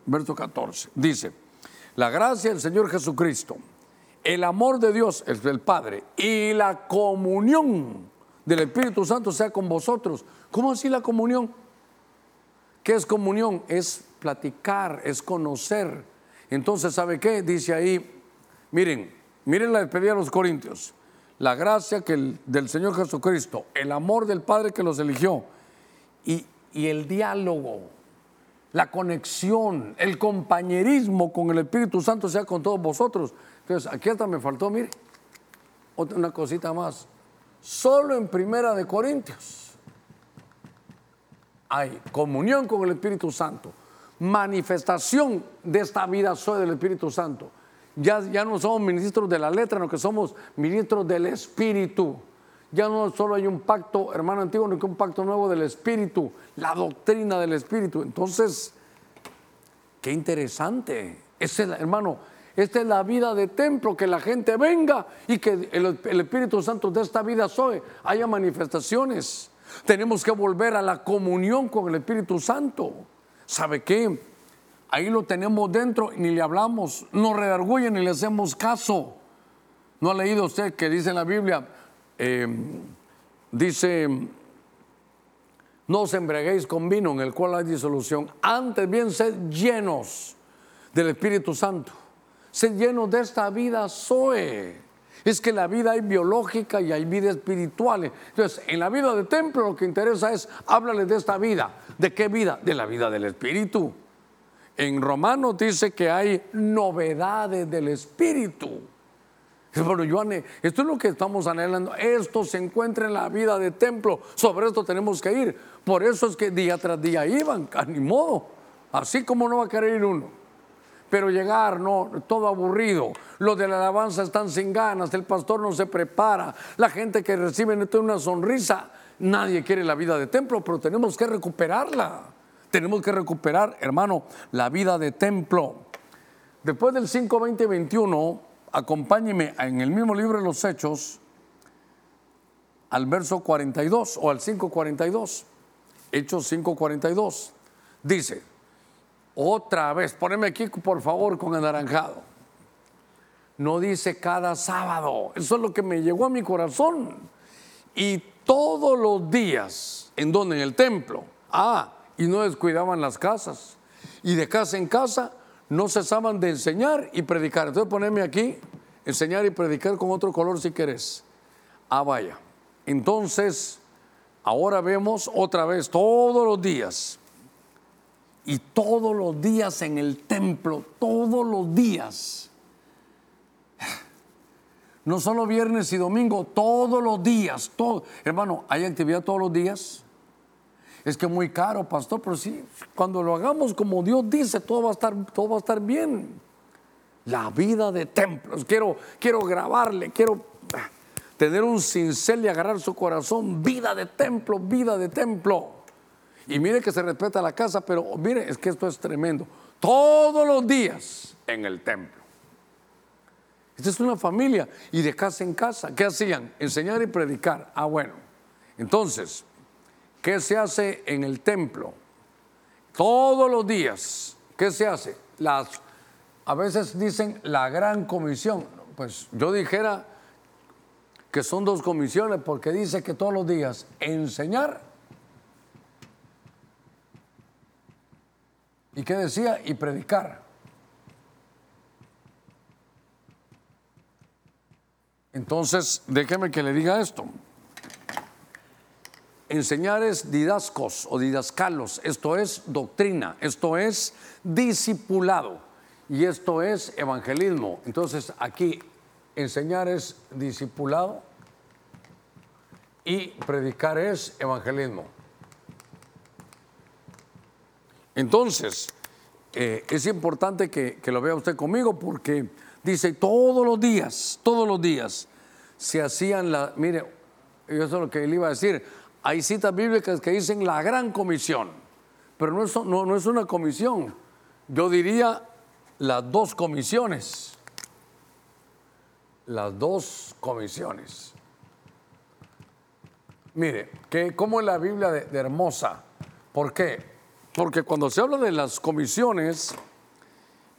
verso 14. Dice, la gracia del Señor Jesucristo, el amor de Dios, el Padre, y la comunión del Espíritu Santo sea con vosotros. ¿Cómo así la comunión? ¿Qué es comunión? Es platicar, es conocer. Entonces, ¿sabe qué? Dice ahí, miren la despedida de los corintios. La gracia del Señor Jesucristo, el amor del Padre que los eligió y el diálogo, la conexión, el compañerismo con el Espíritu Santo sea con todos vosotros. Entonces, aquí hasta me faltó, mire, una cosita más. Solo en 1 Corintios hay comunión con el Espíritu Santo, manifestación de esta vida soy del Espíritu Santo. Ya no somos ministros de la letra, sino que somos ministros del Espíritu. Ya no solo hay un pacto, hermano antiguo, sino que un pacto nuevo del Espíritu, la doctrina del Espíritu. Entonces, qué interesante. Hermano, esta es la vida de templo, que la gente venga y que el Espíritu Santo de esta vida soy, haya manifestaciones. Tenemos que volver a la comunión con el Espíritu Santo. ¿Sabe qué? Ahí lo tenemos dentro y ni le hablamos, nos redarguyen ni le hacemos caso. ¿No ha leído usted que dice en la Biblia? Dice, no os embriaguéis con vino en el cual hay disolución, antes bien sed llenos del Espíritu Santo, sed llenos de esta vida Zoe. Es que la vida hay biológica y hay vida espiritual. Entonces, en la vida de templo lo que interesa es háblale de esta vida. ¿De qué vida? De la vida del Espíritu. En Romanos dice que hay novedades del Espíritu. Bueno, Joane, esto es lo que estamos anhelando. Esto se encuentra en la vida de templo. Sobre esto tenemos que ir. Por eso es que día tras día iban, ni modo. Así como no va a querer ir uno. Pero llegar, no, todo aburrido. Los de la alabanza están sin ganas. El pastor no se prepara. La gente que recibe no tiene una sonrisa. Nadie quiere la vida de templo, pero tenemos que recuperarla. Tenemos que recuperar, hermano, la vida de templo. Después del 5:20-21, acompáñeme en el mismo libro de los Hechos, al verso 42 o al 5:42. Hechos 5:42. Dice, otra vez, poneme aquí por favor con anaranjado. No dice cada sábado. Eso es lo que me llegó a mi corazón. Y todos los días, ¿en dónde? En el templo. Ah, y no descuidaban las casas. Y de casa en casa no cesaban de enseñar y predicar. Entonces poneme aquí, enseñar y predicar con otro color si querés. Ah, vaya. Entonces, ahora vemos otra vez todos los días. Y todos los días en el templo, todos los días. No solo viernes y domingo, todos los días. Todo. Hermano, ¿hay actividad todos los días? Es que muy caro, pastor, pero sí, cuando lo hagamos como Dios dice, todo va a estar bien. La vida de templos. Quiero grabarle, quiero tener un cincel y agarrar su corazón. Vida de templo, vida de templo. Y mire que se respeta la casa, pero mire, es que esto es tremendo. Todos los días en el templo. Esta es una familia y de casa en casa. ¿Qué hacían? Enseñar y predicar. Ah, bueno. Entonces, ¿qué se hace en el templo? Todos los días. ¿Qué se hace? A veces dicen la gran comisión. Pues yo dijera que son dos comisiones porque dice que todos los días enseñar. ¿Y qué decía? Y predicar. Entonces, déjeme que le diga esto. Enseñar es didascos o didascalos. Esto es doctrina. Esto es discipulado. Y esto es evangelismo. Entonces, aquí, enseñar es discipulado y predicar es evangelismo. Entonces, es importante que lo vea usted conmigo porque... Dice, todos los días se hacían mire, eso es lo que él iba a decir, hay citas bíblicas que dicen la gran comisión, pero no es una comisión, yo diría las dos comisiones. Mire, ¿cómo es la Biblia de hermosa? ¿Por qué? Porque cuando se habla de las comisiones...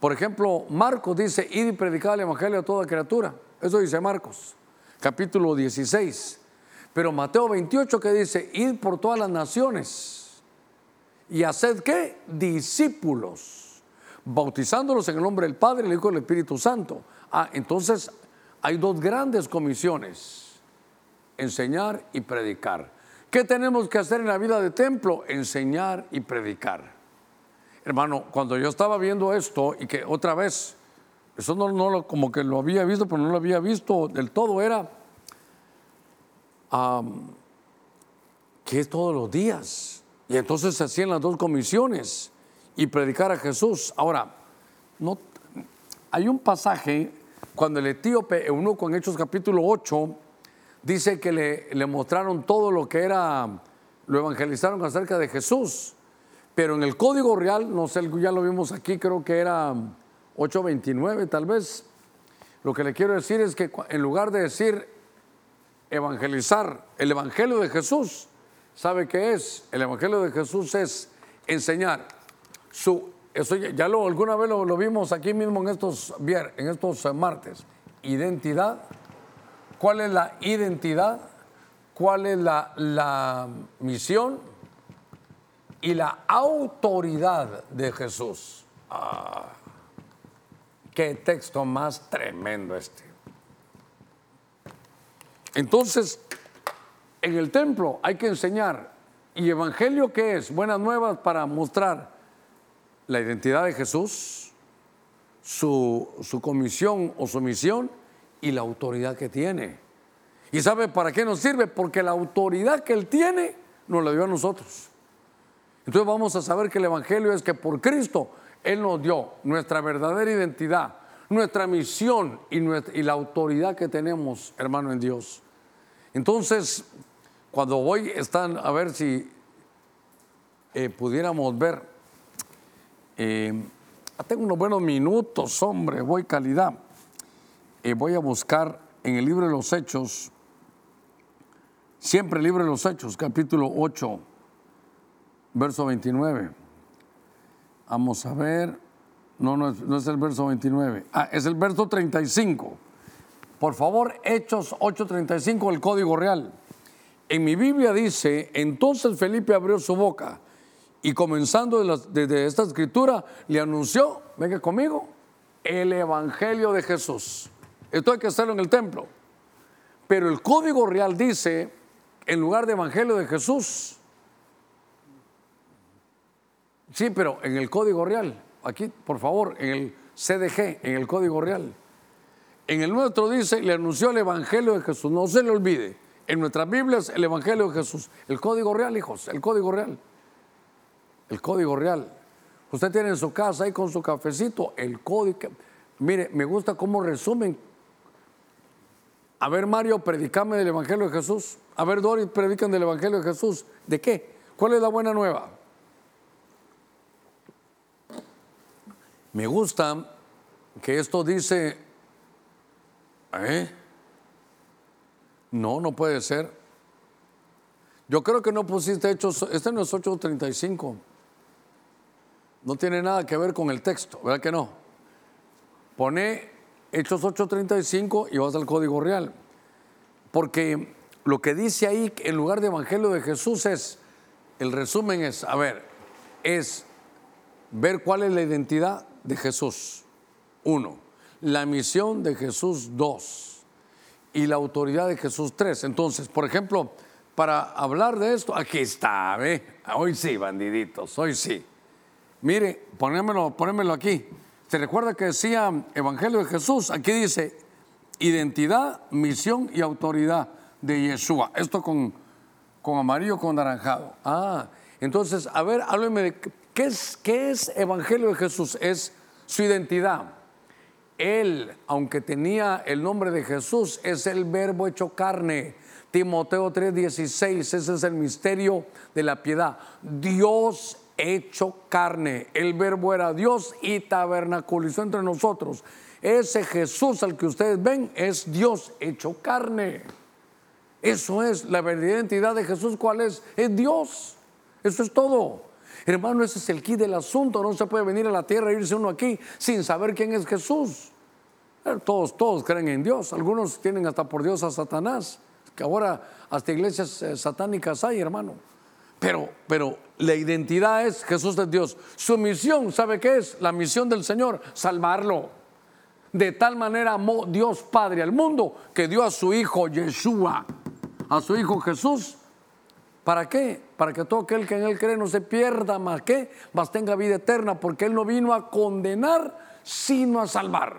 Por ejemplo, Marcos dice, id y predicad el evangelio a toda criatura. Eso dice Marcos, capítulo 16. Pero Mateo 28 que dice, id por todas las naciones y haced ¿qué? Discípulos, bautizándolos en el nombre del Padre, el Hijo y el Espíritu Santo. Ah, entonces hay dos grandes comisiones, enseñar y predicar. ¿Qué tenemos que hacer en la vida de templo? Enseñar y predicar. Hermano, cuando yo estaba viendo esto y que otra vez, eso no como que lo había visto, pero no lo había visto del todo, era que es todos los días. Y entonces se hacían las dos comisiones y predicar a Jesús. Ahora, hay un pasaje cuando el etíope eunuco en Hechos capítulo 8 dice que le mostraron todo lo que era, lo evangelizaron acerca de Jesús. Pero en el Código Real, no sé, ya lo vimos aquí, creo que era 8:29 tal vez. Lo que le quiero decir es que en lugar de decir evangelizar, el Evangelio de Jesús, ¿sabe qué es? El Evangelio de Jesús es enseñar. Eso ya alguna vez lo vimos aquí mismo en estos martes. Identidad. ¿Cuál es la identidad? ¿Cuál es la misión? Y la autoridad de Jesús. Ah, qué texto más tremendo este. Entonces, en el templo hay que enseñar. ¿Y evangelio qué es? Buenas nuevas para mostrar la identidad de Jesús, su comisión o su misión y la autoridad que tiene. ¿Y sabe para qué nos sirve? Porque la autoridad que Él tiene nos la dio a nosotros. Entonces vamos a saber que el Evangelio es que por Cristo Él nos dio nuestra verdadera identidad, nuestra misión y la autoridad que tenemos, hermano, en Dios. Entonces, cuando voy, están, a ver si pudiéramos ver. Tengo unos buenos minutos, hombre, voy calidad. Voy a buscar en el libro de los Hechos, siempre el libro de los Hechos, capítulo 8, verso 29. Vamos a ver, no es el verso 29, es el verso 35. Por favor, Hechos 8:35, el Código Real. En mi Biblia dice: entonces Felipe abrió su boca y comenzando desde esta escritura le anunció, venga conmigo, el Evangelio de Jesús. Esto hay que hacerlo en el templo. Pero el Código Real dice, en lugar de Evangelio de Jesús. Sí, pero en el Código Real, aquí, por favor, en el CDG, en el Código Real. En el nuestro dice, le anunció el Evangelio de Jesús. No se le olvide. En nuestras Biblias, el Evangelio de Jesús. El Código Real, hijos, el Código Real. El Código Real. Usted tiene en su casa, ahí con su cafecito, el Código. Mire, me gusta cómo resumen. A ver, Mario, predícame del Evangelio de Jesús. A ver, Doris, predican del Evangelio de Jesús. ¿De qué? ¿Cuál es la buena nueva? Me gusta que esto dice, no puede ser. Yo creo que no pusiste Hechos, este no es 8:35. No tiene nada que ver con el texto, ¿verdad que no? Pone Hechos 8:35 y vas al Código Real. Porque lo que dice ahí en lugar de Evangelio de Jesús es, el resumen es, a ver, es ver cuál es la identidad de Jesús, 1, la misión de Jesús, 2, y la autoridad de Jesús, 3. Entonces, por ejemplo, para hablar de esto, aquí está, ¿ve? Hoy sí, bandiditos, hoy sí. Mire, ponémelo aquí. ¿Se recuerda que decía Evangelio de Jesús? Aquí dice identidad, misión y autoridad de Yeshua. Esto con amarillo, con naranjado. Entonces, a ver, hábleme de ¿qué es Evangelio de Jesús? Es su identidad. Él, aunque tenía el nombre de Jesús, es el verbo hecho carne. Timoteo 3:16, ese es el misterio de la piedad. Dios hecho carne. El verbo era Dios y tabernaculizó entre nosotros. Ese Jesús al que ustedes ven es Dios hecho carne. Eso es la verdadera identidad de Jesús. ¿Cuál es? Es Dios. Eso es todo. Hermano, ese es el quid del asunto. No se puede venir a la tierra e irse uno aquí sin saber quién es Jesús. Todos creen en Dios. Algunos tienen hasta por Dios a Satanás, que ahora hasta iglesias satánicas hay, hermano. Pero la identidad es Jesús de Dios. Su misión, ¿sabe qué es? La misión del Señor, salvarlo. De tal manera amó Dios Padre al mundo que dio a su Hijo Yeshua, a su Hijo Jesús. ¿Para qué? Para que todo aquel que en Él cree no se pierda, más que mas tenga vida eterna, porque Él no vino a condenar, sino a salvar.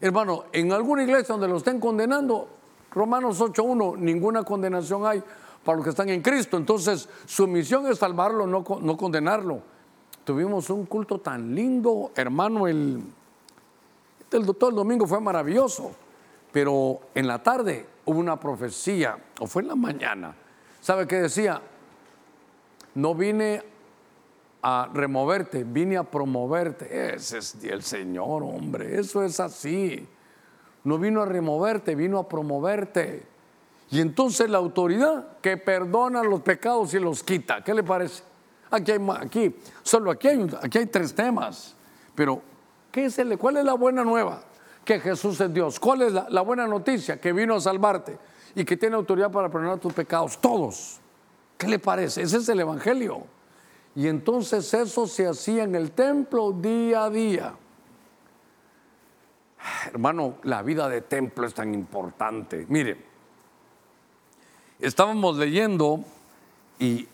Hermano, en alguna iglesia donde lo estén condenando, Romanos 8:1, ninguna condenación hay para los que están en Cristo. Entonces, su misión es salvarlo, no condenarlo. Tuvimos un culto tan lindo, hermano, todo el domingo fue maravilloso, pero en la tarde hubo una profecía, o fue en la mañana. ¿Sabe qué decía? No vine a removerte, vine a promoverte. Ese es el Señor, hombre, eso es así. No vino a removerte, vino a promoverte. Y entonces la autoridad que perdona los pecados y los quita. ¿Qué le parece? Aquí hay tres temas. Pero, ¿cuál es la buena nueva? Que Jesús es Dios. ¿Cuál es la buena noticia? Que vino a salvarte y que tiene autoridad para perdonar tus pecados, todos. ¿Qué le parece? Ese es el Evangelio. Y entonces eso se hacía en el templo día a día. Hermano, la vida de templo es tan importante. Mire, estábamos leyendo y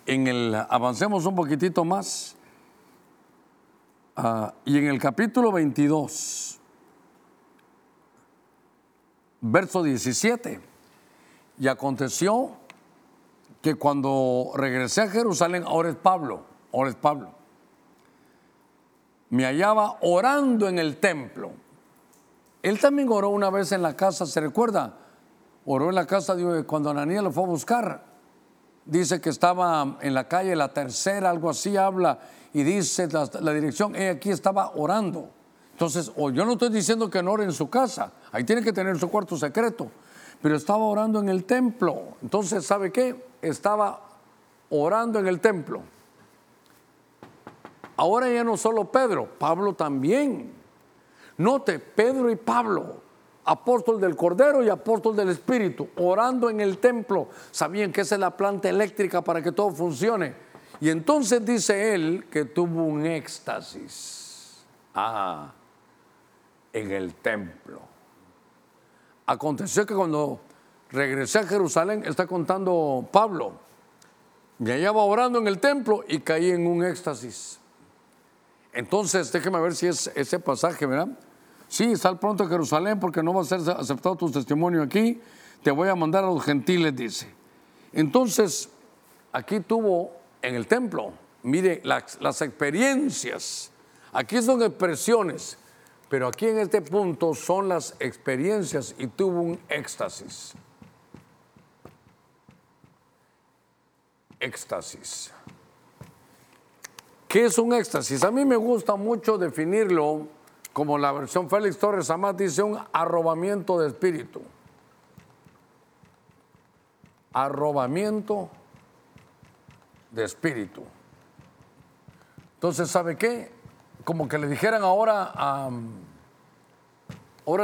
avancemos un poquitito más. Y en el capítulo 22, verso 17. Y aconteció que cuando regresé a Jerusalén, ahora es Pablo, me hallaba orando en el templo. Él también oró una vez en la casa, ¿se recuerda? Oró en la casa de cuando Ananías lo fue a buscar. Dice que estaba en la calle, la tercera, algo así habla, y dice la dirección, aquí estaba orando. Entonces, yo no estoy diciendo que no ore en su casa, ahí tiene que tener su cuarto secreto, pero estaba orando en el templo. Entonces, ¿sabe qué? Estaba orando en el templo. Ahora ya no solo Pedro, Pablo también. Note, Pedro y Pablo, apóstol del Cordero y apóstol del Espíritu, orando en el templo. Sabían que esa es la planta eléctrica para que todo funcione. Y entonces dice él que tuvo un éxtasis. En el templo. Aconteció que cuando regresé a Jerusalén, está contando Pablo, me hallaba orando en el templo y caí en un éxtasis. Entonces, déjeme ver si es ese pasaje, ¿verdad? Sí, sal pronto a Jerusalén porque no va a ser aceptado tu testimonio aquí. Te voy a mandar a los gentiles, dice. Entonces, aquí tuvo en el templo, mire, las experiencias. Aquí son expresiones, pero aquí en este punto son las experiencias y tuvo un éxtasis. Éxtasis. ¿Qué es un éxtasis? A mí me gusta mucho definirlo como la versión Félix Torres Amat dice, un arrobamiento de espíritu. Arrobamiento de espíritu. Entonces, ¿sabe qué? Como que le dijeran ahora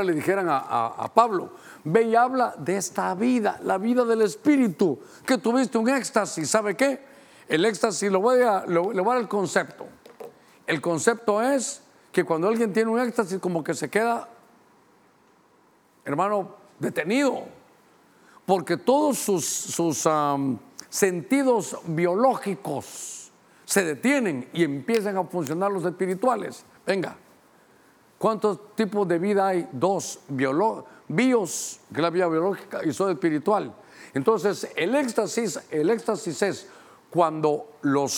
le dijeran a Pablo, ve y habla de esta vida, la vida del espíritu, que tuviste un éxtasis, ¿sabe qué? El éxtasis, le voy a dar el concepto. El concepto es que cuando alguien tiene un éxtasis, como que se queda, hermano, detenido. Porque todos sus sentidos biológicos se detienen y empiezan a funcionar los espirituales. Venga, ¿cuántos tipos de vida hay? Dos, bios, que es la vida biológica, y soy espiritual. Entonces, el éxtasis es cuando los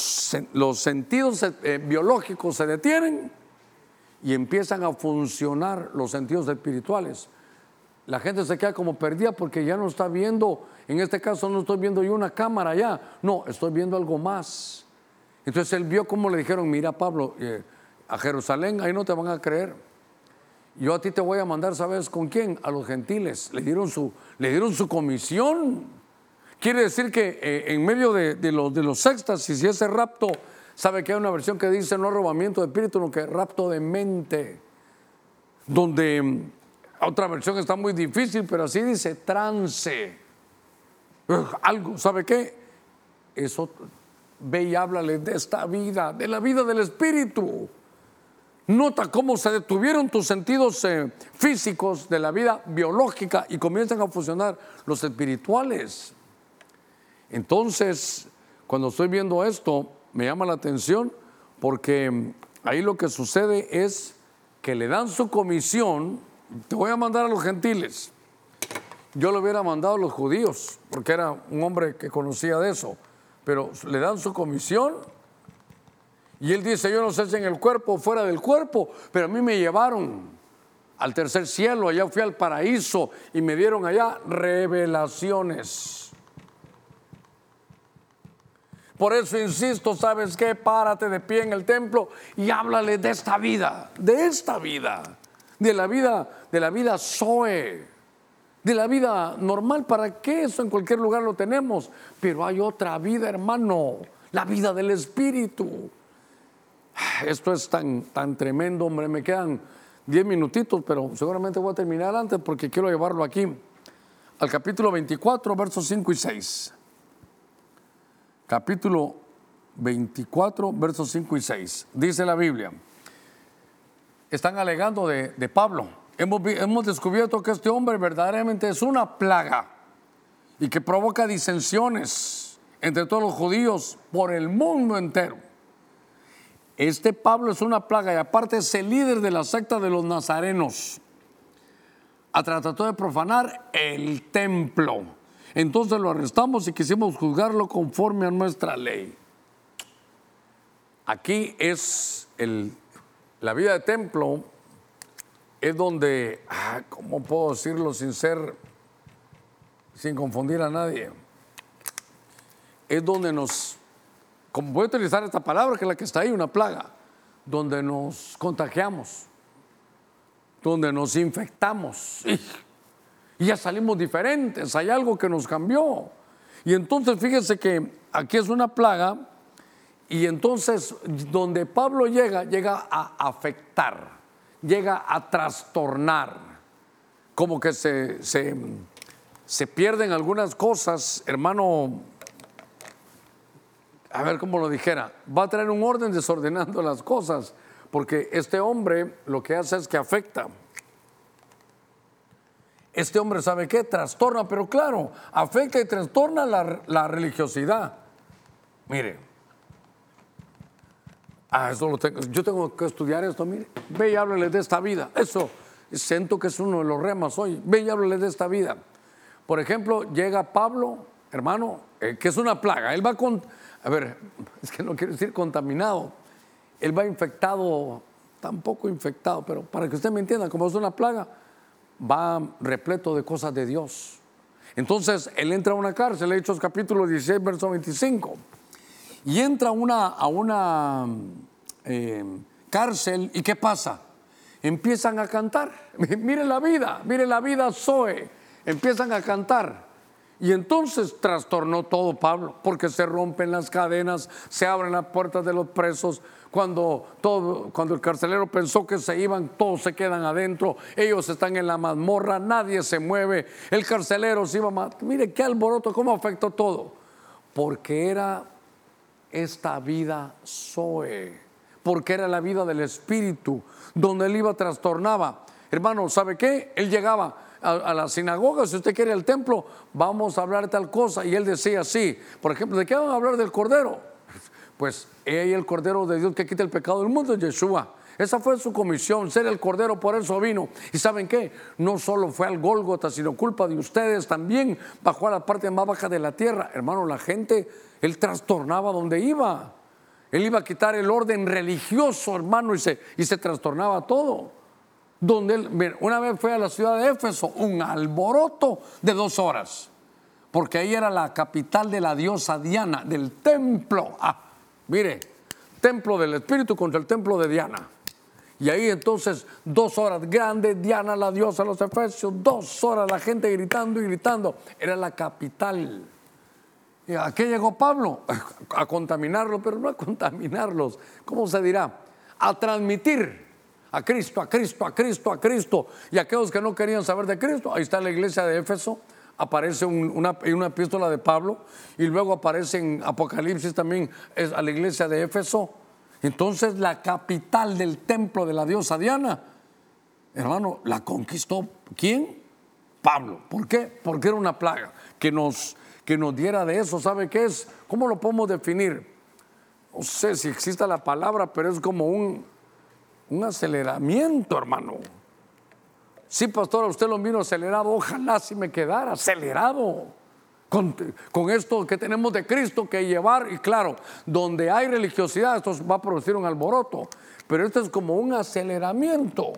sentidos biológicos se detienen y empiezan a funcionar los sentidos espirituales. La gente se queda como perdida porque ya no está viendo, en este caso no estoy viendo yo una cámara ya, no, estoy viendo algo más. Entonces él vio como le dijeron, mira Pablo, a Jerusalén ahí no te van a creer. Yo a ti te voy a mandar, ¿sabes con quién? A los gentiles, le dieron su comisión. Quiere decir que en medio de los éxtasis y ese rapto, sabe que hay una versión que dice no robamiento de espíritu, sino que rapto de mente, donde otra versión está muy difícil, pero así dice trance. Algo, ¿sabe qué? Eso, ve y háblale de esta vida, de la vida del espíritu. Nota cómo se detuvieron tus sentidos físicos de la vida biológica y comienzan a fusionar los espirituales. Entonces, cuando estoy viendo esto, me llama la atención porque ahí lo que sucede es que le dan su comisión, te voy a mandar a los gentiles. Yo lo hubiera mandado a los judíos, porque era un hombre que conocía de eso, pero le dan su comisión y él dice, yo no sé si en el cuerpo o fuera del cuerpo, pero a mí me llevaron al tercer cielo, allá fui al paraíso y me dieron allá revelaciones. Por eso insisto, ¿sabes qué? Párate de pie en el templo y háblale de esta vida, de la vida Zoe, de la vida normal. ¿Para qué? Eso en cualquier lugar lo tenemos. Pero hay otra vida, hermano, la vida del espíritu. Esto es tan, tan tremendo, hombre. Me quedan 10 minutitos, pero seguramente voy a terminar antes porque quiero llevarlo aquí al capítulo 24, versos 5 y 6. Capítulo 24, versos 5 y 6. Dice la Biblia. Están alegando de Pablo. Hemos descubierto que este hombre verdaderamente es una plaga y que provoca disensiones entre todos los judíos por el mundo entero. Este Pablo es una plaga y aparte es el líder de la secta de los nazarenos. trató de profanar el templo. Entonces lo arrestamos y quisimos juzgarlo conforme a nuestra ley. Aquí es la vida de templo, es donde, ¿cómo puedo decirlo sin confundir a nadie? Es donde como voy a utilizar esta palabra que es la que está ahí, una plaga, donde nos contagiamos, donde nos infectamos y ya salimos diferentes, hay algo que nos cambió. Y entonces fíjese que aquí es una plaga y entonces donde Pablo llega a afectar, llega a trastornar, como que se pierden algunas cosas, hermano. A ver cómo lo dijera, va a traer un orden desordenando las cosas, porque este hombre lo que hace es que afecta. Este hombre, ¿sabe qué? Trastorna, pero claro, afecta y trastorna la religiosidad. Mire, eso lo tengo. Yo tengo que estudiar esto, mire. Ve y háblele de esta vida. Eso, siento que es uno de los remas hoy. Ve y háblele de esta vida. Por ejemplo, llega Pablo, hermano, que es una plaga. Él va a ver, es que no quiero decir contaminado. Él va infectado, tampoco infectado, pero para que usted me entienda, como es una plaga, va repleto de cosas de Dios. Entonces, él entra a una cárcel, Hechos capítulo 16, verso 25. Y entra a una cárcel, ¿y qué pasa? Empiezan a cantar. Mire la vida, Zoe. Empiezan a cantar. Y entonces trastornó todo Pablo, porque se rompen las cadenas, se abren las puertas de los presos. Cuando el carcelero pensó que se iban, todos se quedan adentro, ellos están en la mazmorra, nadie se mueve. El carcelero se iba a matar. Mire qué alboroto, cómo afectó todo. Porque era esta vida Zoe, porque era la vida del Espíritu, donde él iba, trastornaba. Hermano, ¿sabe qué? Él llegaba a la sinagoga, si usted quiere, al templo, vamos a hablar tal cosa. Y él decía así, por ejemplo, ¿de qué van a hablar? Del Cordero. Pues es el Cordero de Dios que quita el pecado del mundo, Yeshua. Esa fue su comisión, ser el Cordero, por eso vino. ¿Y saben qué? No solo fue al Gólgota, sino culpa de ustedes también, bajó a la parte más baja de la tierra. Hermano, la gente, él trastornaba donde iba. Él iba a quitar el orden religioso, hermano, y se trastornaba todo. Donde él, una vez fue a la ciudad de Éfeso, un alboroto de 2 horas, porque ahí era la capital de la diosa Diana, del templo. Mire, templo del espíritu contra el templo de Diana. Y ahí entonces 2 horas, grande Diana, la diosa de los efesios, 2 horas la gente gritando y gritando. Era la capital. ¿Y a qué llegó Pablo? A contaminarlo, pero no a contaminarlos. ¿Cómo se dirá? A transmitir a Cristo, a Cristo, a Cristo, a Cristo. Y aquellos que no querían saber de Cristo, ahí está la iglesia de Éfeso, aparece una epístola de Pablo, y luego aparece en Apocalipsis también a la iglesia de Éfeso. Entonces la capital del templo de la diosa Diana, hermano, la conquistó ¿quién? Pablo. ¿Por qué? Porque era una plaga que nos diera de eso. ¿Sabe qué es? ¿Cómo lo podemos definir? No sé si exista la palabra, pero es como un aceleramiento, hermano. Sí, pastor, usted lo vino acelerado. Ojalá si me quedara acelerado con esto que tenemos de Cristo que llevar. Y claro, donde hay religiosidad, esto va a producir un alboroto. Pero esto es como un aceleramiento.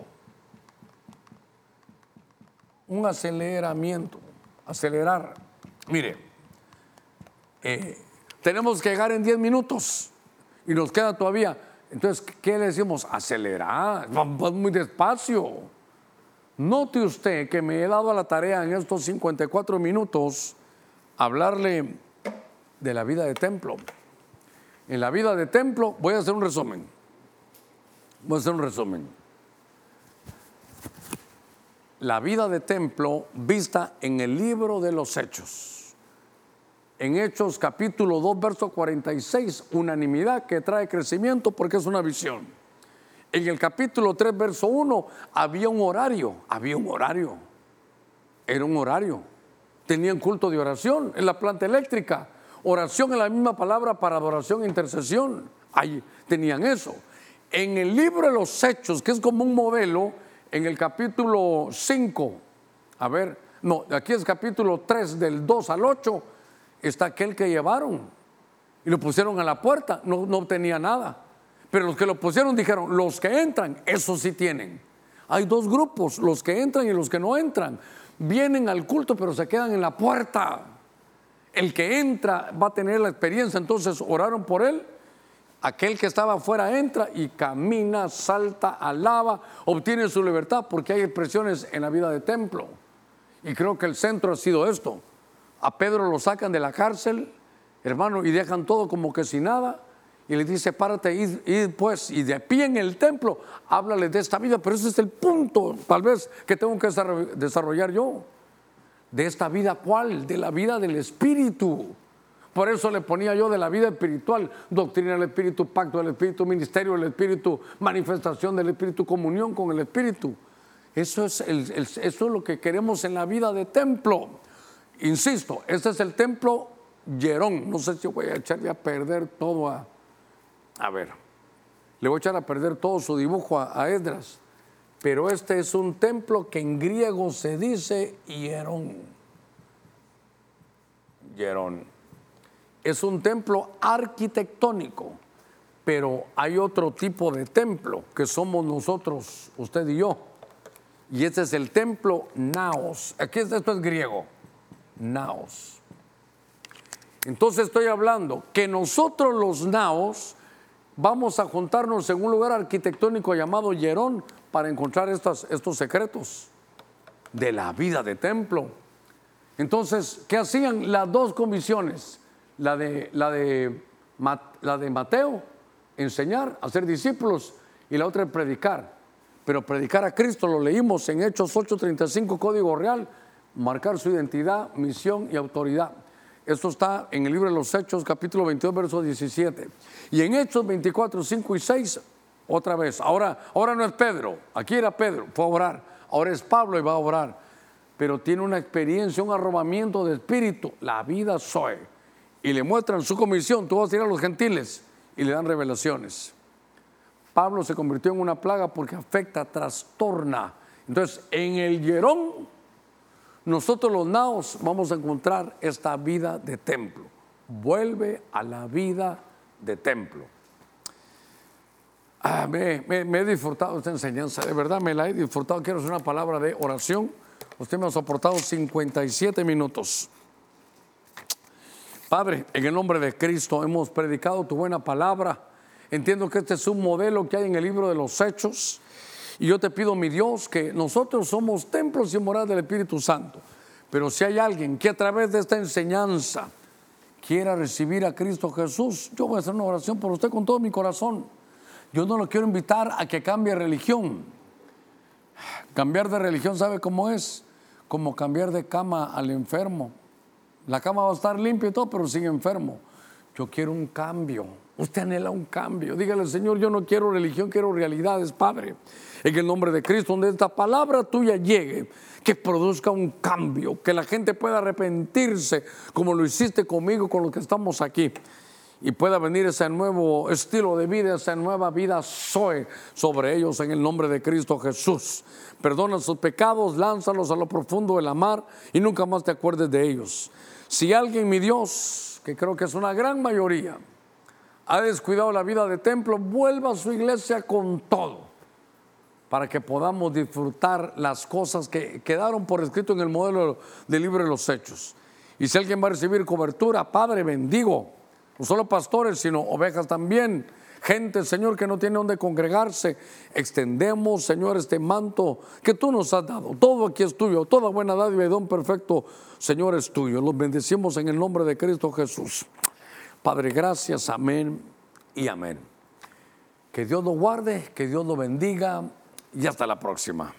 Un aceleramiento. Acelerar. Mire, tenemos que llegar en 10 minutos y nos queda todavía. Entonces, ¿qué le decimos? Acelerar, vamos muy despacio. Note usted que me he dado a la tarea en estos 54 minutos hablarle de la vida de templo. En la vida de templo voy a hacer un resumen. La vida de templo vista en el libro de los Hechos. En Hechos capítulo 2, verso 46, unanimidad que trae crecimiento porque es una visión. En el capítulo 3, verso 1, había un horario. Era un horario. Tenían culto de oración en la planta eléctrica. Oración es la misma palabra para adoración e intercesión. Ahí tenían eso. En el libro de los Hechos, que es como un modelo, en el capítulo 5, a ver, no, aquí es capítulo 3 del 2 al 8, está aquel que llevaron y lo pusieron a la puerta, no tenía nada, pero los que lo pusieron dijeron, los que entran, esos sí tienen. Hay dos grupos, los que entran y los que no entran, vienen al culto pero se quedan en la puerta. El que entra va a tener la experiencia, entonces oraron por él. Aquel que estaba afuera entra y camina, salta, alaba, obtiene su libertad, porque hay expresiones en la vida de templo. Y creo que el centro ha sido esto. A Pedro lo sacan de la cárcel, hermano, y dejan todo como que sin nada. Y le dice, párate, id pues, y de pie en el templo, háblales de esta vida. Pero ese es el punto, tal vez, que tengo que desarrollar yo. ¿De esta vida cuál? De la vida del Espíritu. Por eso le ponía yo de la vida espiritual, doctrina del Espíritu, pacto del Espíritu, ministerio del Espíritu, manifestación del Espíritu, comunión con el Espíritu. Eso es lo que queremos en la vida de templo. Insisto, este es el templo Jerón. No sé si voy a echarle a perder todo a ver, le voy a echar a perder todo su dibujo a Esdras. Pero este es un templo que en griego se dice Hierón. Hierón. Es un templo arquitectónico, pero hay otro tipo de templo que somos nosotros, usted y yo. Y este es el templo naos. Aquí esto es griego, naos. Entonces estoy hablando que nosotros los naos vamos a juntarnos en un lugar arquitectónico llamado Hierón para encontrar estos secretos de la vida de templo. Entonces, ¿qué hacían las dos comisiones? La de Mateo, enseñar, hacer discípulos, y la otra es predicar. Pero predicar a Cristo lo leímos en Hechos 8:35, Código Real, marcar su identidad, misión y autoridad. Esto está en el libro de los Hechos, capítulo 22, verso 17. Y en Hechos 24, 5 y 6, otra vez. Ahora no es Pedro, aquí era Pedro, fue a orar. Ahora es Pablo y va a orar. Pero tiene una experiencia, un arrobamiento de espíritu, la vida soy. Y le muestran su comisión, tú vas a ir a los gentiles, y le dan revelaciones. Pablo se convirtió en una plaga porque afecta, trastorna. Entonces, en el Hierón, nosotros los naos vamos a encontrar esta vida de templo. Vuelve a la vida de templo. Me he disfrutado esta enseñanza, de verdad me la he disfrutado. Quiero hacer una palabra de oración. Usted me ha soportado 57 minutos. Padre, en el nombre de Cristo hemos predicado tu buena palabra. Entiendo que este es un modelo que hay en el libro de los Hechos. Y yo te pido, mi Dios, que nosotros somos templos y moradas del Espíritu Santo. Pero si hay alguien que a través de esta enseñanza quiera recibir a Cristo Jesús, yo voy a hacer una oración por usted con todo mi corazón. Yo no lo quiero invitar a que cambie religión. Cambiar de religión, ¿sabe cómo es? Como cambiar de cama al enfermo. La cama va a estar limpia y todo, pero sigue enfermo. Yo quiero un cambio. Usted anhela un cambio. Dígale, Señor, yo no quiero religión, quiero realidades, Padre. En el nombre de Cristo, donde esta palabra tuya llegue, que produzca un cambio, que la gente pueda arrepentirse, como lo hiciste conmigo, con los que estamos aquí. Y pueda venir ese nuevo estilo de vida, esa nueva vida Zoe sobre ellos en el nombre de Cristo Jesús. Perdona sus pecados, lánzalos a lo profundo de la mar y nunca más te acuerdes de ellos. Si alguien, mi Dios, que creo que es una gran mayoría, ha descuidado la vida de templo, vuelva a su iglesia con todo, para que podamos disfrutar las cosas que quedaron por escrito en el modelo del libro de los Hechos. Y si alguien va a recibir cobertura, Padre, bendigo, no solo pastores, sino ovejas también, gente, Señor, que no tiene dónde congregarse. Extendemos, Señor, este manto que tú nos has dado. Todo aquí es tuyo, toda buena dádiva y don perfecto, Señor, es tuyo. Los bendecimos en el nombre de Cristo Jesús. Padre, gracias, amén y amén. Que Dios lo guarde, que Dios lo bendiga y hasta la próxima.